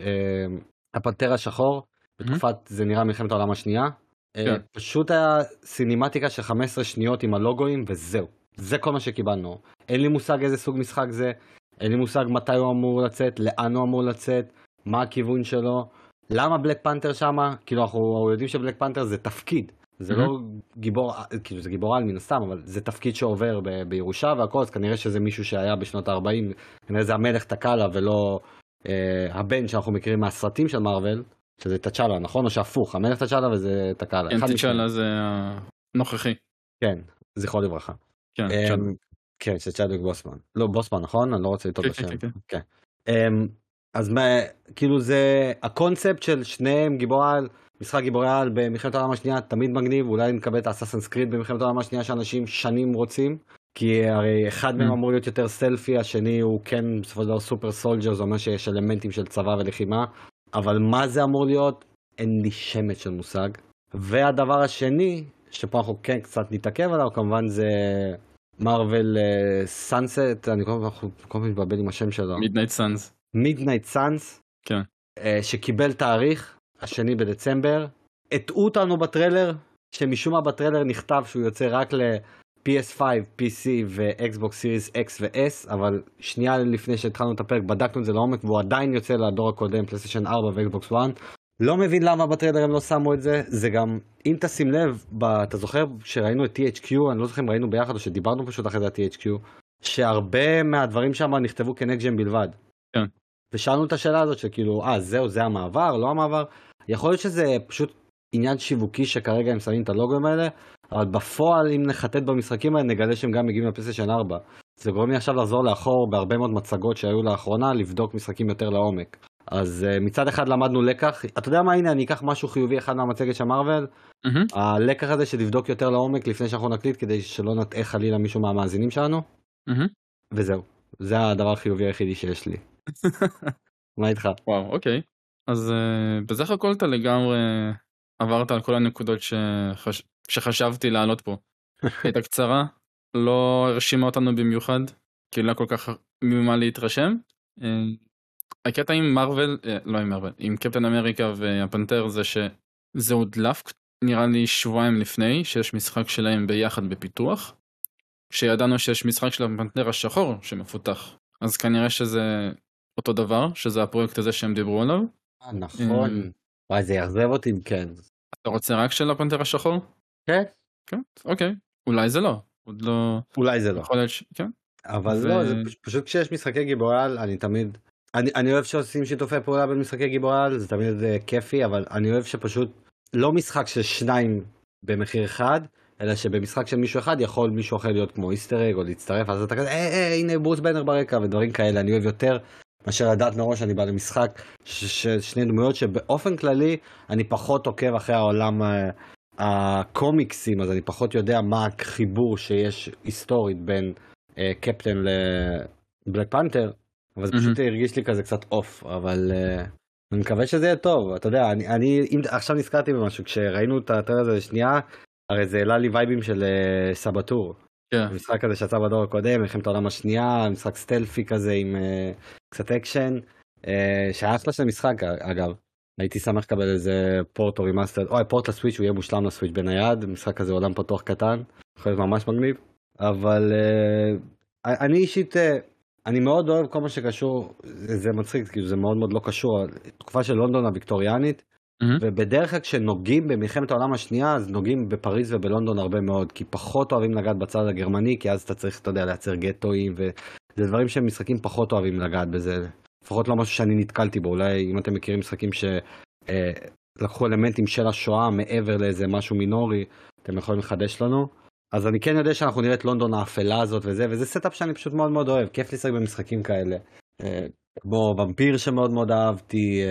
והפנתר השחור, בתקופת זה נראה מלחמת העולם השנייה, פשוט היה סינימטיקה של חמש עשרה שניות עם הלוגויים וזהו, זה כל מה שקיבלנו, אין לי מושג איזה סוג משחק זה, אין לי מושג מתי הוא אמור לצאת, לאן הוא אמור לצאת, מה הכיוון שלו, למה בלק פנתר שמה, כאילו אנחנו יודעים שבלק פנתר זה תפקיד, זה לא גיבור, כאילו זה גיבור על מן הסתם, אבל זה תפקיד שעובר ב- בירושה והכל, אז כנראה שזה מישהו שהיה בשנות ה-ארבעים, כנראה זה המלך תקלה ולא אה, הבן שאנחנו מכירים מהסרטים של מארוול, שזה תצ'אלה, נכון? או שהפוך, המלך תצ'אלה וזה תקלה. כן, תצ'אלה זה הנוכחי. כן, זכרו לברכה. כן, אה, צ'אדוויק. כן, זה צ'אדוויק בוסמן. לא, בוסמן, נכון? אני לא רוצה לטעות בשם. כן, כן, כן. אה, אז מה, כאילו זה הקונספט של שניהם גיבור על, משחק גיבורי על במלחמת העולם השנייה תמיד מגניב, אולי נקבל את האססינס קריד במלחמת העולם השנייה שאנשים שנים רוצים, כי הרי אחד מהם אמור להיות יותר סלפי, השני הוא כן בסופו של דבר סופר סולג'ר, זה אומר שיש אלמנטים של צבא ולחימה, אבל מה זה אמור להיות? אין לי שמץ של מושג. והדבר השני, שפה אנחנו כן קצת נתעכב עליו, כמובן זה מארוול סאנסט, אני כל כך מתבלבל עם השם שלו. מידנייט סאנס. מידנייט סאנס, כן. שקיבל תאריך, השני בדצמבר, הטעו אותנו בטרילר, שמשום מה בטרילר נכתב שהוא יוצא רק ל-פי אס פייב, פי סי ו-Xbox Series X ו-S, אבל שנייה לפני שהתחלנו את הפרק, בדקנו את זה לעומק, והוא עדיין יוצא לדור הקודם, פלייסטיישן ארבע ו-Xbox One. לא מבין למה בטרילר הם לא שמו את זה, זה גם, אם תשים לב, ב, אתה זוכר שראינו את T H Q, אני לא זוכר אם ראינו ביחד, או שדיברנו פשוט אחרי זה על T H Q, שהרבה מהדברים שם נכתבו כנג'ם בלבד. כן. ושאלנו את השאלה הזאת שכאילו, אה, זהו, זה המעבר, לא המעבר. יכול להיות שזה פשוט עניין שיווקי שכרגע הם שמים את הלוגוים האלה, אבל בפועל, אם נחטט במשחקים האלה, נגלה שהם גם מגיעים לפלייסטיישן ארבע. זה גורם לי עכשיו לחזור לאחור בהרבה מאוד מצגות שהיו לאחרונה, לבדוק משחקים יותר לעומק. אז מצד אחד למדנו לקח, אתה יודע מה, הנה, אני אקח משהו חיובי אחד מהמצגת של מארוול, הלקח הזה שלבדוק יותר לעומק לפני שאנחנו נקליט, כדי שלא נטעה חלילה מישהו מהמאזינים שלנו, וזהו. זה הדבר החיובי היחידי שיש לי. מה איתך? וואו, אוקיי. אז בסך הכל אתה לגמרי עברת על כל הנקודות שחשבתי לעלות פה. הייתה קצרה, לא הרשימה אותנו במיוחד, כי לא כל כך ממה להתרשם. הקטע עם מארוול, לא עם מארוול, עם קפטן אמריקה והפנתר, זה שזה הודלף נראה לי שבועיים לפני, שיש משחק שלהם ביחד בפיתוח, שידענו שיש משחק של הפנתר השחור שמפותח, אז כנראה שזה אותו דבר, שזה הפרויקט הזה שהם דיברו עליו. נכון, וואי זה יחזב אותי אם כן. אתה רוצה רק של הפנתר השחור? כן. כן, אוקיי, אולי זה לא, עוד לא... אולי זה לא. כן. אבל ו... לא, זה פשוט כשיש משחקי גיבורל, אני תמיד... אני, אני אוהב שעושים שיתופי פעולה בין משחקי גיבורל, זה תמיד זה כיפי, אבל אני אוהב שפשוט לא משחק של שניים במחיר אחד, אלא שבמשחק של מישהו אחד יכול מישהו אחר להיות כמו איסטרג או להצטרף, אז אתה כזה, אה, אה, הנה ברוס בנר ברקע ודברים כאלה, אני אוהב יותר מאשר לדעת מראש אני בא למשחק של שני דמויות שבאופן כללי אני פחות עוקב אחרי העולם הקומיקסים, אז אני פחות יודע מה החיבור שיש היסטורית בין אה, קפטן לבלק פנתר, אבל זה פשוט הרגיש לי כזה קצת אוף, אבל אה, אני מקווה שזה יהיה טוב, אתה יודע, אני, אני אם, עכשיו נזכרתי במשהו, כשראינו את הטריילר הזה לשנייה, הרי זה העלה לי וייבים של uh, סבתור. Yeah. משחק כזה שיצא בדור הקודם, מלחמת העולם השנייה, משחק סטלפי כזה עם uh, קצת אקשן, uh, שהיה אחלה של משחק אגב. הייתי שמח לקבל איזה פורט או רימאסטר, אוי פורט לסוויץ', הוא יהיה מושלם לסוויץ' בנייד, משחק כזה עולם פתוח קטן, יכול להיות ממש מגניב, אבל uh, אני אישית, uh, אני מאוד אוהב כל מה שקשור, זה מצחיק, כאילו זה מאוד מאוד לא קשור, תקופה של לונדון הוויקטוריאנית, ובדרך כלל כשנוגעים במלחמת העולם השנייה, אז נוגעים בפריז ובלונדון הרבה מאוד, כי פחות אוהבים לגעת בצד הגרמני, כי אז אתה צריך, אתה יודע, לייצר גטואים, וזה דברים שמשחקים פחות אוהבים לגעת בזה. לפחות לא משהו שאני נתקלתי בו, אולי אם אתם מכירים משחקים שלקחו אלמנטים של השואה מעבר לאיזה משהו מינורי, אתם יכולים לחדש לנו. אז אני כן יודע שאנחנו נראה את לונדון האפלה הזאת וזה, וזה סטאפ שאני פשוט מאוד מאוד אוהב, כיף לשחק במשחקים כאלה. כמו ומפיר שמאוד מאוד אהבתי,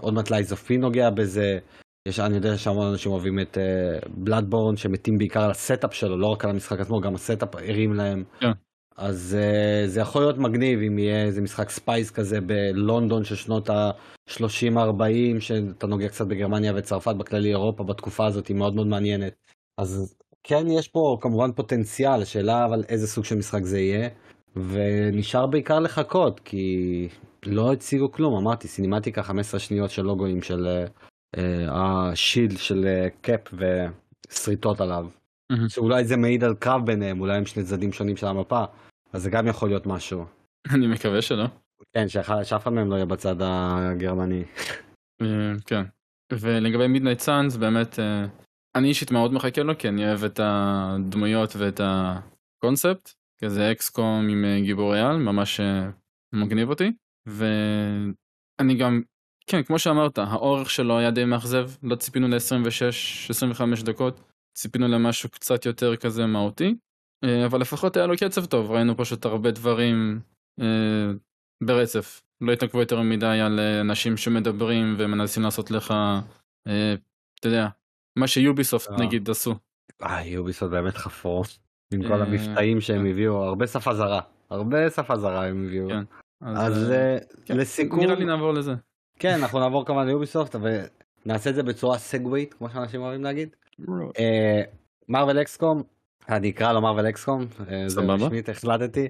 עוד מעט לייזופי נוגע בזה, יש, אני יודע שהמון אנשים אוהבים את בלאדבורן, שמתים בעיקר על הסטאפ שלו, לא רק על המשחק עצמו, גם הסטאפ ערים להם. Yeah. אז זה יכול להיות מגניב אם יהיה איזה משחק ספייס כזה בלונדון של שנות ה-שלושים ארבעים, שאתה נוגע קצת בגרמניה וצרפת, בכללי אירופה בתקופה הזאת היא מאוד מאוד מעניינת. אז כן, יש פה כמובן פוטנציאל, שאלה אבל איזה סוג של משחק זה יהיה. ונשאר בעיקר לחכות, כי לא הציגו כלום, אמרתי, סינימטיקה חמש עשרה שניות של לוגויים של אה, השילד של אה, קאפ וסריטות עליו, mm-hmm. שאולי זה מעיד על קרב ביניהם, אולי הם שני צדדים שונים של המפה, אז זה גם יכול להיות משהו. אני מקווה שלא. כן, שאף אחד מהם לא יהיה בצד הגרמני. כן, ולגבי מידנייט סאנס, באמת, אה, אני אישית מאוד מחכה לו, כי אני אוהב את הדמויות ואת הקונספט, כזה אקס קום עם גיבור ריאל, ממש מגניב אותי, ואני גם, כן, כמו שאמרת, האורך שלו היה די מאכזב, לא ציפינו ל-עשרים ושש עשרים וחמש דקות, ציפינו למשהו קצת יותר כזה מהותי, אבל לפחות היה לו קצב טוב, ראינו פשוט הרבה דברים אה, ברצף, לא התעכבו יותר מדי על אנשים שמדברים ומנסים לעשות לך, אה, אתה יודע, מה שיוביסופט נגיד עשו. אה, יוביסופט באמת חפור. עם כל המבטאים שהם הביאו, הרבה שפה זרה, הרבה שפה זרה הם הביאו. כן, אז כן, לסיכום... נראה לי נעבור לזה. כן, אנחנו נעבור כמובן ליוביסופט, ונעשה את זה בצורה סגווית, כמו שאנשים אוהבים להגיד. מארוול אקס קום, אני אקרא לו מארוול אקס קום, זה משמית, החלטתי.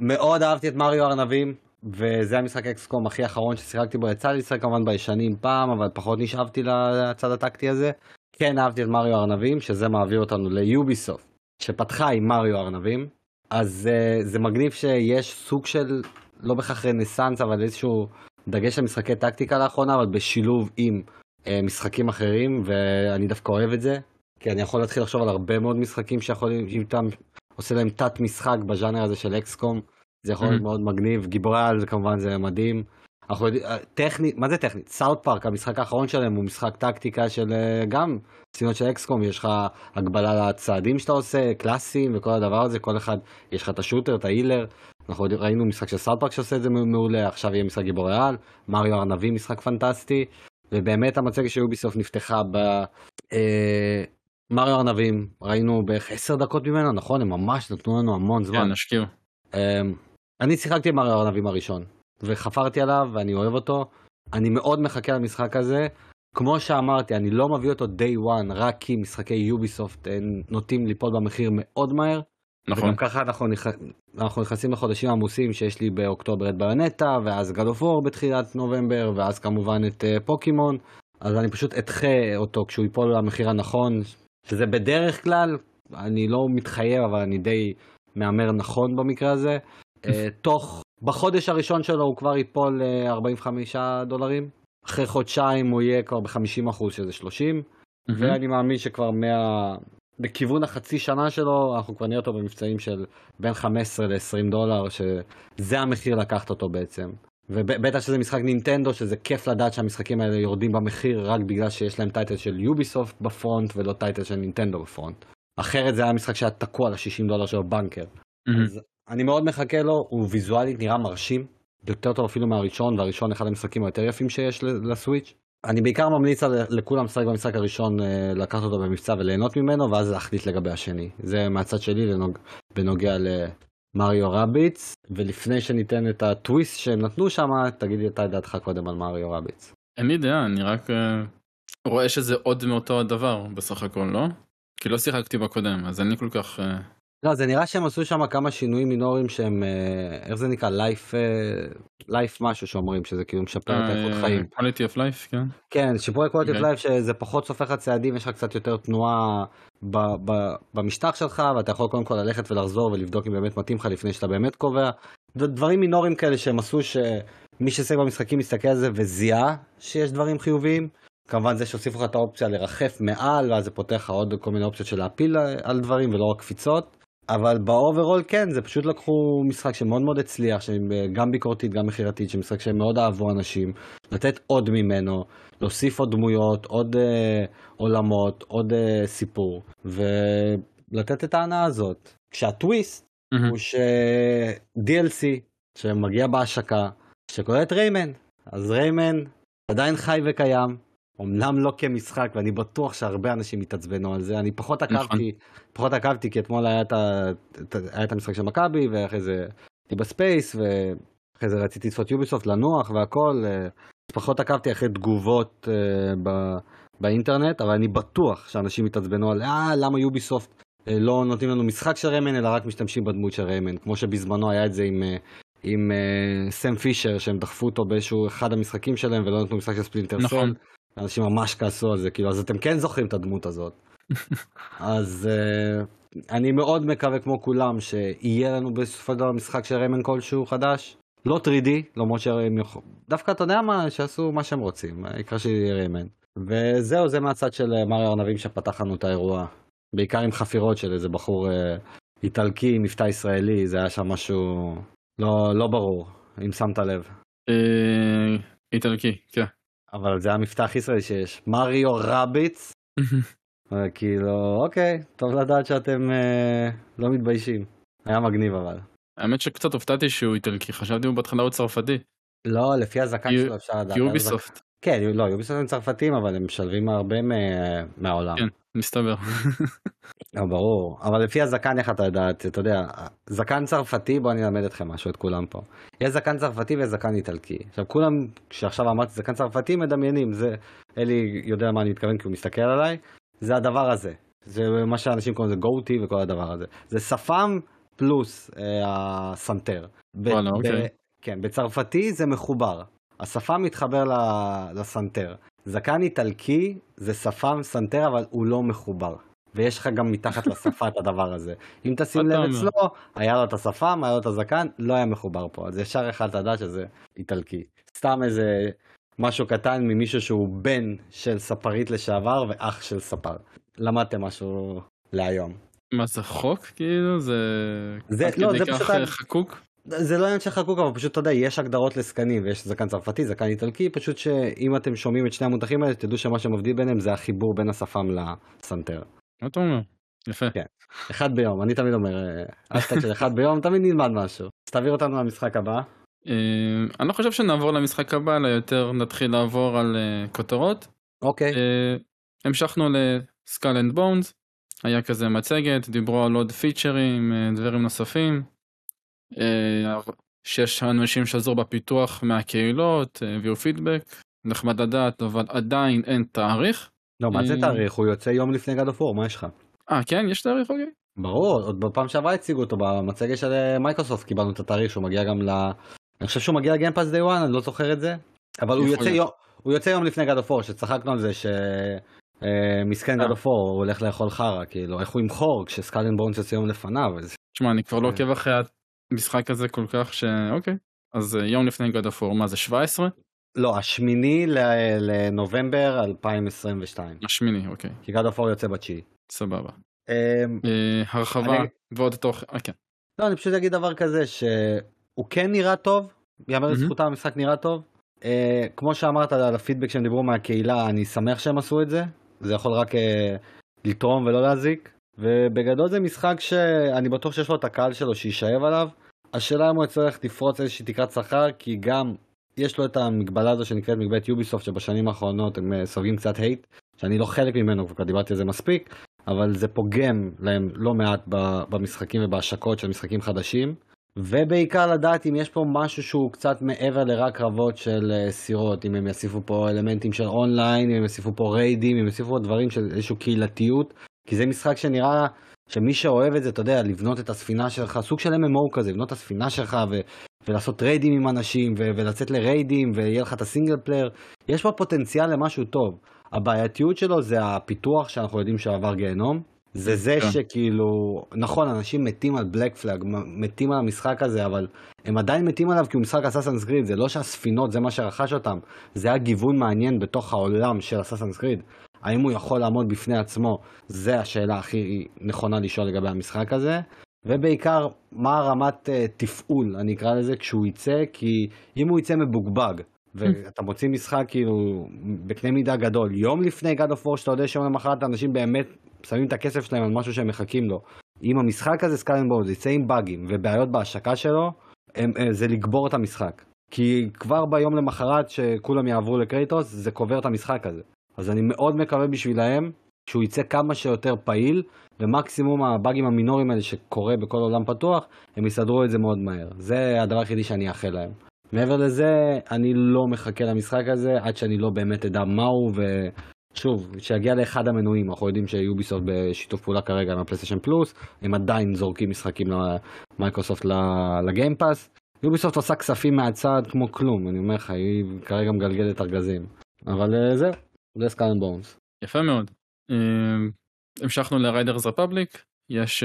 מאוד אהבתי את מריו ארנבים, וזה המשחק אקס קום הכי אחרון ששיחקתי בו, יצא לי לשחק כמובן בישנים פעם, אבל פחות נשאבתי לצד הטקטי הזה. כן, אהבתי את מריו ארנבים, שזה מעביר אותנו ליוביסופט. שפתחה עם מריו ארנבים, אז uh, זה מגניב שיש סוג של, לא בכך רנסנס, אבל איזשהו דגש למשחקי טקטיקה לאחרונה, אבל בשילוב עם uh, משחקים אחרים, ואני דווקא אוהב את זה, כי אני יכול להתחיל לחשוב על הרבה מאוד משחקים, שיכולים, אם אתה עושה להם תת משחק בז'אנר הזה של אקס קום, זה יכול להיות mm-hmm. מאוד מגניב, גיבורי על זה כמובן זה מדהים, אנחנו יודעים, טכני, מה זה טכנית? סאוט פארק, המשחק האחרון שלהם הוא משחק טקטיקה של גם ספינות של אקס קום, יש לך הגבלה לצעדים שאתה עושה, קלאסים וכל הדבר הזה, כל אחד, יש לך את השוטר, את ההילר, אנחנו יודעים, ראינו משחק של סאוט פארק שעושה את זה מעולה, עכשיו יהיה משחק גיבור ריאל, מריו ארנבים משחק פנטסטי, ובאמת המצג שיוביסופט נפתחה במריו ארנבים, ראינו בערך עשר דקות ממנו, נכון? הם ממש נתנו לנו המון זמן. כן, נשכיר. אני שיחקתי עם מריו ארנבים הראשון. וחפרתי עליו ואני אוהב אותו, אני מאוד מחכה למשחק הזה. כמו שאמרתי, אני לא מביא אותו day one, רק כי משחקי יוביסופט נוטים ליפול במחיר מאוד מהר. נכון. וגם ככה אנחנו, נכ... אנחנו נכנסים לחודשים העמוסים שיש לי באוקטובר את ביונטה, ואז גד אוף וור בתחילת נובמבר, ואז כמובן את uh, פוקימון. אז אני פשוט אדחה אותו כשהוא ייפול למחיר הנכון, שזה בדרך כלל, אני לא מתחייב, אבל אני די מאמר נכון במקרה הזה. uh, תוך, בחודש הראשון שלו הוא כבר ייפול uh, ארבעים וחמישה דולרים. אחרי חודשיים הוא יהיה כבר ב-חמישים אחוז שזה שלושים, mm-hmm. ואני מאמין שכבר מה... בכיוון החצי שנה שלו, אנחנו כבר נהיה אותו במבצעים של בין חמש עשרה לעשרים דולר, שזה המחיר לקחת אותו בעצם. ובטח שזה משחק נינטנדו, שזה כיף לדעת שהמשחקים האלה יורדים במחיר רק בגלל שיש להם טייטל של יוביסופט בפרונט, ולא טייטל של נינטנדו בפרונט. אחרת זה היה משחק שהיה תקוע ל-שישים דולר של בנקר. Mm-hmm. אז אני מאוד מחכה לו, הוא ויזואלית נראה מרשים, יותר טוב אפילו מהראשון, והראשון אחד המשחקים היותר יפים שיש לסוויץ'. אני בעיקר ממליץ לכולם לשחק במשחק הראשון, לקחת אותו במבצע וליהנות ממנו, ואז להחליט לגבי השני. זה מהצד שלי בנוגע למריו רביץ, ולפני שניתן את הטוויסט שהם נתנו שם, תגידי את דעתך קודם על מריו רביץ. אין לי דעה, אני רק רואה שזה עוד מאותו הדבר בסך הכל, לא? כי לא שיחקתי בקודם, אז אני כל כך... לא, זה נראה שהם עשו שם כמה שינויים מינוריים שהם, איך זה נקרא, לייף, לייף משהו שאומרים, שזה כאילו משפר את איכות חיים. quality of life, כן. כן, שיפור quality of life, שזה פחות סופך הצעדים, יש לך קצת יותר תנועה ב- ב- במשטח שלך, ואתה יכול קודם כל ללכת ולחזור ולבדוק אם באמת מתאים לך לפני שאתה באמת קובע. דברים מינוריים כאלה שהם עשו שמי שסייג במשחקים מסתכל על זה וזיהה שיש דברים חיוביים. כמובן זה שהוסיפו לך את האופציה לרחף מעל, ואז זה פותח עוד כל מיני אופציות של להפיל על דברים ולא רק קפיצות. אבל באוברול כן, זה פשוט לקחו משחק שמאוד מאוד הצליח, גם ביקורתית, גם מחירתית, שמשחק שהם מאוד אהבו אנשים, לתת עוד ממנו, להוסיף עוד דמויות, עוד אה, עולמות, עוד אה, סיפור, ולתת את הענה הזאת. כשהטוויסט mm-hmm. הוא ש-די אל סי, שמגיע בהשקה, שקורא את ריימן, אז ריימן עדיין חי וקיים, אמנם לא כמשחק, ואני בטוח שהרבה אנשים התעצבנו על זה, אני פחות עקבתי, פחות עקבתי, כי אתמול היה את, ה, היה את המשחק של מקאבי, ואחרי זה הייתי בספייס, ואחרי זה רציתי לצפות יוביסופט לנוח והכל, פחות עקבתי אחרי תגובות ב, באינטרנט, אבל אני בטוח שאנשים התעצבנו על, אה, למה יוביסופט לא נותנים לנו משחק של ריימן, אלא רק משתמשים בדמות של ריימן, כמו שבזמנו היה את זה עם... עם סם פישר, שהם דחפו אותו באיזשהו אחד המשחקים שלהם, ולא נתנו משחק של ספלינטר סל. אנשים ממש כעסו על זה, כאילו, אז אתם כן זוכרים את הדמות הזאת. אז uh, אני מאוד מקווה כמו כולם, שיהיה לנו בסופו של דבר משחק של ריימן כלשהו חדש. לא תרי די, למרות שהם יכול... דווקא אתה יודע מה, שעשו מה שהם רוצים, העיקר שיהיה ריימן. וזהו, זה מהצד של מריו ארנבים שפתח לנו את האירוע. בעיקר עם חפירות של איזה בחור uh, איטלקי, מבטא ישראלי, זה היה שם משהו לא, לא ברור, אם שמת לב. איטלקי, כן. אבל זה המבטא הכי ישראלי שיש, מריו רביץ, וכאילו, אוקיי, טוב לדעת שאתם אה, לא מתביישים, היה מגניב אבל. האמת שקצת הופתעתי שהוא איטלקי, חשבתי הוא בהתחלה הוא צרפתי. לא, לפי הזקן שלו אפשר לדעת. יוביסופט. כן, לא, יוביסופט הם צרפתים, אבל הם משלבים הרבה מה... מהעולם. כן, מסתבר. לא, ברור, אבל לפי הזקן איך אתה יודעת, אתה יודע, זקן צרפתי, בוא אני אלמד אתכם משהו, את כולם פה. יש זקן צרפתי ויש זקן איטלקי. עכשיו כולם, כשעכשיו אמרתי זקן צרפתי, מדמיינים, זה, אלי יודע מה אני מתכוון כי הוא מסתכל עליי, זה הדבר הזה. זה מה שאנשים קוראים, זה גוטי וכל הדבר הזה. זה שפם פלוס אה, הסנטר. ב- וואלה, ב- אוקיי. כן, בצרפתי זה מחובר. השפם מתחבר ל- לסנטר. זקן איטלקי זה שפם סנטר, אבל הוא לא מחובר. ויש לך גם מתחת לשפה את הדבר הזה. אם תשים לב אצלו, היה לו את השפם, היה לו את הזקן, לא היה מחובר פה. אז ישר אחד לדעת שזה איטלקי. סתם איזה משהו קטן ממישהו שהוא בן של ספרית לשעבר ואח של ספר. למדתם משהו להיום. מה זה חוק כאילו? זה... זה לא, זה פשוט... חקוק? זה לא עניין של חקוק, אבל פשוט אתה יודע, יש הגדרות לסקנים, ויש זקן צרפתי, זקן איטלקי, פשוט שאם אתם שומעים את שני המותחים האלה, תדעו שמה שמבדיל ביניהם זה החיבור בין השפם לסנטר. מה אתה אומר? יפה. כן. אחד ביום, אני תמיד אומר, אשטג של אחד ביום, תמיד נלמד משהו. אז תעביר אותנו למשחק הבא. אני לא חושב שנעבור למשחק הבא, אלא יותר נתחיל לעבור על כותרות. אוקיי. המשכנו לסקל אנד בונס, היה כזה מצגת, דיברו על עוד פיצ'רים, דברים נוספים. שיש אנשים שעזרו בפיתוח מהקהילות, הביאו פידבק, נחמד לדעת, אבל עדיין אין תאריך. לא, מה זה תאריך? הוא יוצא יום לפני גד אוף וור, מה יש לך? אה, כן, יש תאריך, אוקיי. ברור, עוד בפעם שעברה הציגו אותו, במצגת של מייקרוסופט קיבלנו את התאריך, שהוא מגיע גם ל... אני חושב שהוא מגיע לגיימפאס דיי וואן, אני לא זוכר את זה, אבל הוא יוצא יום, הוא יוצא יום לפני גד אוף וור, שצחקנו על זה ש... מסכן גד אוף וור, הוא הולך לאכול חרא, כאילו, איך הוא ימחור, כשסקאל אנד בונס יוצא יום לפניו, אז... תשמע, אני כבר לא עוקב אחרי המשחק הזה כל כך ש... אוקיי, אז יום לפני גד אוף וור, מה זה, שבע עשרה? לא, השמיני לנובמבר אלפיים עשרים ושתיים. השמיני, אוקיי. כי גד אוף וור יוצא בתשיעי. סבבה. הרחבה ועוד תוך... כן. לא, אני פשוט אגיד דבר כזה, שהוא כן נראה טוב, יאמר לזכותה המשחק נראה טוב, כמו שאמרת על הפידבק שהם דיברו מהקהילה, אני שמח שהם עשו את זה, זה יכול רק לתרום ולא להזיק, ובגדול זה משחק שאני בטוח שיש לו את הקהל שלו שישאב עליו, השאלה אם הוא יצטרך לפרוץ איזושהי תקרת שכר, כי גם יש לו את המגבלה הזו שנקראת מגבלת יוביסופט, שבשנים האחרונות הם סוגים קצת הייט, שאני לא חלק ממנו, וכבר דיברתי על זה מספיק, אבל זה פוגם להם לא מעט במשחקים ובהשקות של משחקים חדשים, ובעיקר לדעת אם יש פה משהו שהוא קצת מעבר לרק רבות של סירות, אם הם יוסיפו פה אלמנטים של אונליין, אם הם יוסיפו פה ריידים, אם הם יוסיפו פה דברים של איזושהי קהילתיות, כי זה משחק שנראה שמי שאוהב את זה, אתה יודע, לבנות את הספינה שלך, סוג של אם אם או כזה, לבנות את הספינה שלך ו- ולעשות ריידים עם אנשים ו- ולצאת לריידים ויהיה לך את הסינגל פלייר, יש פה פוטנציאל למשהו טוב. הבעייתיות שלו זה הפיתוח שאנחנו יודעים שעבר גיהנום, זה זה שכאילו, נכון, אנשים מתים על בלק פלאג, מתים על המשחק הזה, אבל הם עדיין מתים עליו כי הוא משחק אססינס קריד, זה לא שהספינות זה מה שרכש אותם, זה היה גיוון מעניין בתוך העולם של אססינס קריד, האם הוא יכול לעמוד בפני עצמו, זה השאלה הכי נכונה לשאול לגבי המשחק הזה, ובעיקר מה הרמת uh, תפעול, אני אקרא לזה, כשהוא יצא, כי אם הוא יצא מבוגבג, ואתה מוציא משחק כאילו בקנה מידה גדול, יום לפני God of War שאתה יודע שיום למחרת האנשים באמת שמים את הכסף שלהם על משהו שהם מחכים לו, אם המשחק הזה סקאל אנד בונס יצא עם באגים ובעיות בהשקה שלו, הם, זה לגבור את המשחק, כי כבר ביום למחרת שכולם יעברו לקרייטוס זה קובר את המשחק הזה, אז אני מאוד מקווה בשבילהם שהוא יצא כמה שיותר פעיל, ומקסימום הבאגים המינוריים האלה שקורה בכל עולם פתוח הם יסדרו את זה מאוד מהר, זה הדבר היחידי שאני אאחל להם. מעבר לזה, אני לא מחכה למשחק הזה, עד שאני לא באמת אדע מהו, ושוב, שיגיע לאחד המנויים, אנחנו יודעים שיוביסופט בשיתוף פעולה כרגע עם הפלייסטיישן פלוס, הם עדיין זורקים משחקים למייקרוסופט לגיימפאס, יוביסופט עושה כספים מהצד כמו כלום, אני אומר לך, היא כרגע מגלגלת ארגזים, אבל זהו, זה סקאל אנד בונס. יפה מאוד. המשכנו לריידרס רפבליק, יש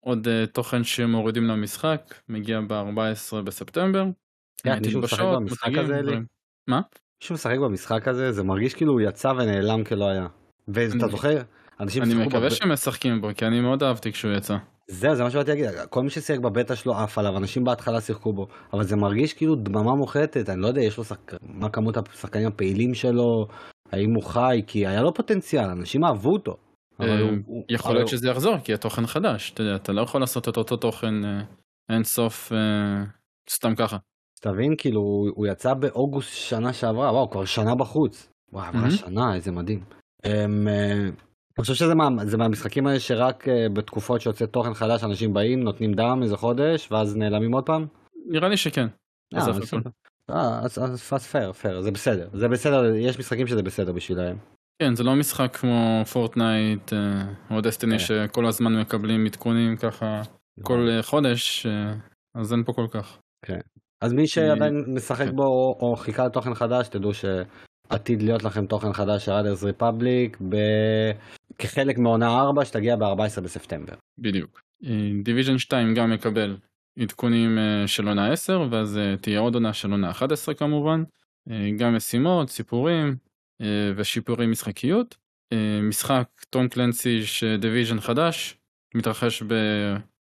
עוד תוכן שמורידים למשחק, מגיע ב-ארבעה עשר בספטמבר, מישהו משחק במשחק הזה, אלי? מה? מישהו משחק במשחק הזה, זה מרגיש כאילו הוא יצא ונעלם כלא היה. ואתה זוכר? אני מקווה שהם משחקים בו, כי אני מאוד אהבתי כשהוא יצא. זהו, זה מה שבאתי להגיד, כל מי ששיחק בבטא שלו עף עליו, אנשים בהתחלה שיחקו בו, אבל זה מרגיש כאילו דממה מוחלטת, אני לא יודע, יש לו מה כמות השחקנים הפעילים שלו, האם הוא חי, כי היה לו פוטנציאל, אנשים אהבו אותו. יכול להיות שזה יחזור, כי התוכן חדש, אתה לא יכול לעשות את אותו תוכן אינסוף סתם ככה. תבין, כאילו, הוא יצא באוגוסט שנה שעברה, וואו, כבר שנה בחוץ. וואו, עברה שנה, איזה מדהים. אני חושב שזה מהמשחקים האלה שרק בתקופות שיוצא תוכן חדש, אנשים באים, נותנים דם איזה חודש, ואז נעלמים עוד פעם? נראה לי שכן. אז פייר, פייר, זה בסדר. זה בסדר, יש משחקים שזה בסדר בשבילהם. כן, זה לא משחק כמו פורטנייט או דסטיני, שכל הזמן מקבלים מתכונים ככה, כל חודש, אז אין פה כל כך. כן. אז מי שעדיין משחק בו או חיכה לתוכן חדש, תדעו שעתיד להיות לכם תוכן חדש של ריידרס ריפבליק, כחלק מעונה ארבע שתגיע ב-ארבעה עשר בספטמבר. בדיוק. דיוויז'ן שתיים גם מקבל עדכונים של עונה עשר, ואז תהיה עוד עונה של עונה אחת עשרה כמובן, גם משימות, סיפורים ושיפורים משחקיות. משחק טום קלנסי שדיוויז'ן חדש, מתרחש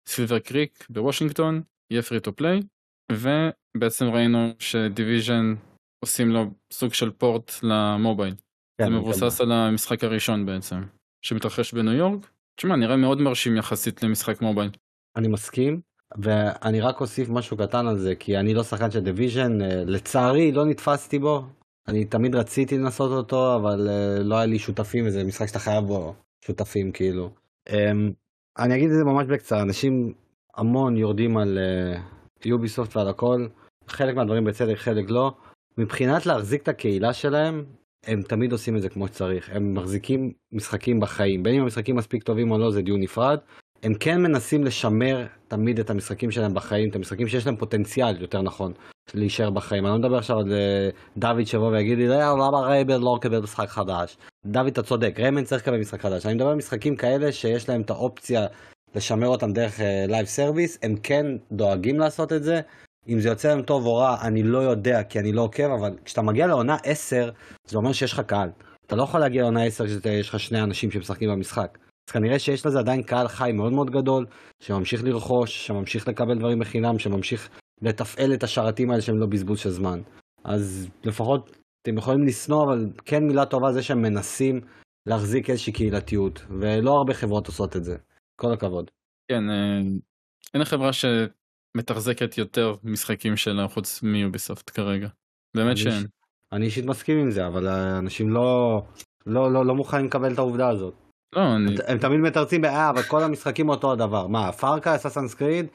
בסילבר קריק בוושינגטון, יהיה פרי טו פליי, ובעצם ראינו שדיוויז'ן עושים לו סוג של פורט למובייל. זה מבוסס על המשחק הראשון בעצם, שמתרחש בניו יורק. תשמע, נראה מאוד מרשים יחסית למשחק מובייל. אני מסכים, ואני רק אוסיף משהו קטן על זה, כי אני לא שחקן של דיוויז'ן, לצערי לא נתפסתי בו, אני תמיד רציתי לנסות אותו, אבל לא היה לי שותפים, וזה משחק שאתה חייב בו שותפים כאילו. אני אגיד את זה ממש בקצרה, אנשים המון יורדים על... יוביסופט ועל הכל, חלק מהדברים בצדק, חלק לא. מבחינת להחזיק את הקהילה שלהם, הם תמיד עושים את זה כמו שצריך. הם מחזיקים משחקים בחיים. בין אם המשחקים מספיק טובים או לא, זה דיון נפרד. הם כן מנסים לשמר תמיד את המשחקים שלהם בחיים, את המשחקים שיש להם פוטנציאל, יותר נכון, להישאר בחיים. אני לא מדבר עכשיו על דוד שבוא ויגיד לי, למה ריימן לא קיבל משחק חדש? דוד, אתה צודק, ריימן צריך לקבל משחק חדש. אני מדבר על משחקים כאלה שיש להם את האופציה לשמר אותם דרך לייב סרוויס, הם כן דואגים לעשות את זה. אם זה יוצא להם טוב או רע, אני לא יודע, כי אני לא עוקב, אבל כשאתה מגיע לעונה עשר, זה אומר שיש לך קהל. אתה לא יכול להגיע לעונה עשר כשיש לך שני אנשים שמשחקים במשחק. אז כנראה שיש לזה עדיין קהל חי מאוד מאוד גדול, שממשיך לרכוש, שממשיך לקבל דברים בחינם, שממשיך לתפעל את השרתים האלה שהם לא בזבוז של זמן. אז לפחות אתם יכולים לסנוע, אבל כן מילה טובה זה שהם מנסים להחזיק איזושהי קהילתיות, ולא הרבה חברות עושות את זה. כל הכבוד. כן, אין החברה שמתחזקת יותר משחקים שלה חוץ מיוביסופט כרגע. באמת שאין. אני אישית מסכים עם זה, אבל האנשים לא, לא, לא, לא מוכנים לקבל את העובדה הזאת. לא, אני... הם תמיד מתרצים באה, אבל כל המשחקים אותו הדבר. מה, פארקה, אססינס קריד,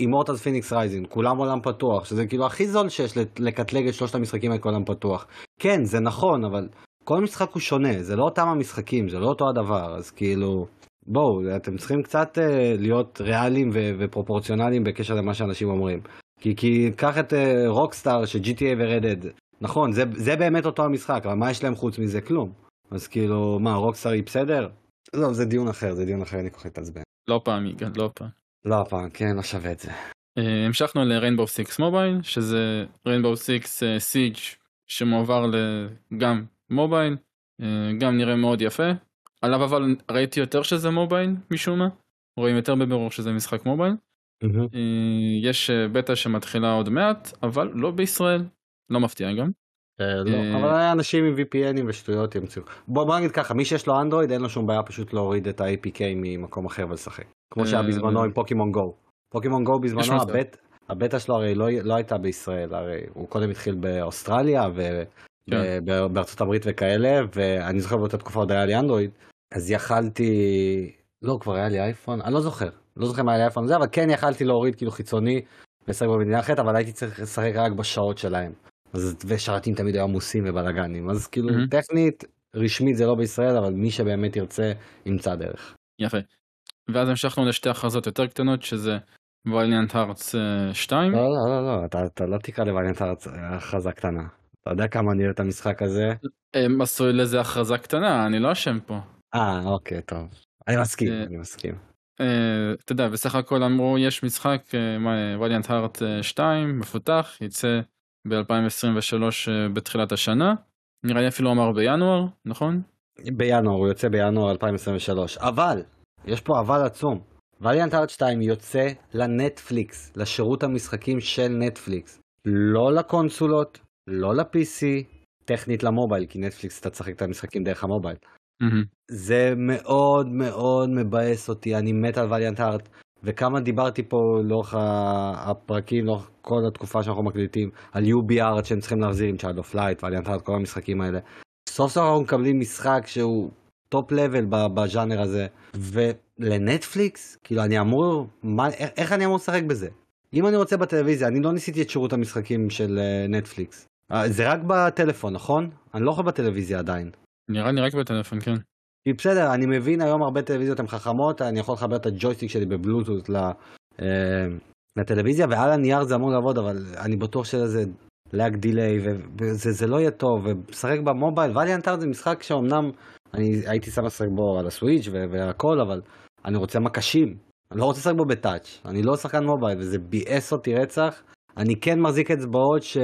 אימורטלס פיניקס רייזינג, כולם עולם פתוח, שזה כאילו הכי זול שיש לקטלג את שלושת המשחקים את עולם פתוח. כן, זה נכון, אבל כל משחק הוא שונה, זה לא אותם המשחקים, זה לא אותו הדבר, אז כאילו... בואו, אתם צריכים קצת uh, להיות ריאליים ו- ופרופורציונליים בקשר למה שאנשים אומרים. כי, כי קח את רוקסטאר uh, ש-ג'י טי איי ורדד, נכון, זה, זה באמת אותו המשחק, אבל מה יש להם חוץ מזה? כלום. אז כאילו, מה, רוקסטאר היא בסדר? לא, זה דיון אחר, זה דיון אחר, אני כוחי תצבן. לא פעם, יגן, לא פעם. לא פעם, כן, לא שווה את זה. Uh, המשכנו ל-Rainbow Six Mobile, שזה Rainbow Six uh, Siege, שמועבר גם מובייל, uh, גם נראה מאוד יפה. עליו אבל ראיתי יותר שזה מובייל משום מה, רואים יותר בבירור שזה משחק מובייל. Mm-hmm. יש בטא שמתחילה עוד מעט, אבל לא בישראל, לא מפתיע גם. אה, לא. אה... אבל אנשים עם וי פי אנים ושטויות ימצאו. בוא, בוא נגיד ככה, מי שיש לו אנדרואיד אין לו שום בעיה פשוט להוריד את ה-איי פי קיי ממקום אחר ולשחק. כמו אה... שהיה בזמנו עם פוקימון גו. פוקימון גו בזמנו הבט, הבטא שלו הרי לא, לא הייתה בישראל, הרי הוא קודם התחיל באוסטרליה ובארצות כן. הברית וכאלה, ואני זוכר באותה תקופה עוד היה לי אנדרואיד. אז יכלתי, לא, כבר היה לי אייפון, אני לא זוכר, לא זוכר מה היה לי אייפון הזה, אבל כן יכלתי להוריד כאילו חיצוני ולשחק במדינה אחרת, אבל הייתי צריך לשחק רק בשעות שלהם. אז, ושרתים תמיד היו עמוסים ובלגנים, אז כאילו mm-hmm. טכנית, רשמית זה לא בישראל, אבל מי שבאמת ירצה, ימצא דרך. יפה. ואז המשכנו לשתי הכרזות יותר קטנות, שזה Valiant Hearts שתיים. לא, לא, לא, לא. אתה, אתה לא תקרא ל-Valiant Hearts הכרזה קטנה. אתה יודע כמה אני אוהב את המשחק הזה? הם עשו לזה הכרזה קטנה, אני לא אשם פה. אה, אוקיי, טוב. אני מסכים, אני מסכים. אתה יודע, בסך הכל אמרו, יש משחק, Valiant Hearts שתיים, מפותח, יצא ב-אלפיים עשרים ושלוש בתחילת השנה. נראה לי אפילו אמר בינואר, נכון? בינואר, הוא יוצא בינואר אלפיים עשרים ושלוש. אבל, יש פה אבל עצום. Valiant Hearts שתיים יוצא לנטפליקס, לשירות המשחקים של נטפליקס. לא לקונסולות, לא ל-פי סי, טכנית למובייל, כי נטפליקס אתה צריך את המשחקים דרך המובייל. Mm-hmm. זה מאוד מאוד מבאס אותי, אני מת על Valiant Hearts, וכמה דיברתי פה לאורך הפרקים, לאורך כל התקופה שאנחנו מקליטים, על U B R שהם צריכים להחזיר עם Shadow of Light, Valiant Hearts, כל המשחקים האלה. סוף סוף אנחנו מקבלים משחק שהוא טופ לבל בז'אנר הזה, ולנטפליקס, כאילו אני אמור, מה, איך אני אמור לשחק בזה? אם אני רוצה בטלוויזיה, אני לא ניסיתי את שירות המשחקים של נטפליקס, זה רק בטלפון, נכון? אני לא יכול בטלוויזיה עדיין. נראה לי רק בטלפון, כן. היא בסדר, אני מבין, היום הרבה טלוויזיות הן חכמות, אני יכול לחבר את הג'ויסטיק שלי בבלוטות לטלוויזיה, ועל הנייר זה אמור לעבוד, אבל אני בטוח שזה lag delay, וזה לא יהיה טוב, ומשחק במובייל, Valiant Hearts זה משחק שאומנם, אני הייתי שם לשחק בו על הסוויץ' והכל, אבל אני רוצה מקשים, אני לא רוצה לשחק בו בטאץ', אני לא שחקן מובייל, וזה ביאס אותי רצח, אני כן מחזיק אצבעות ש...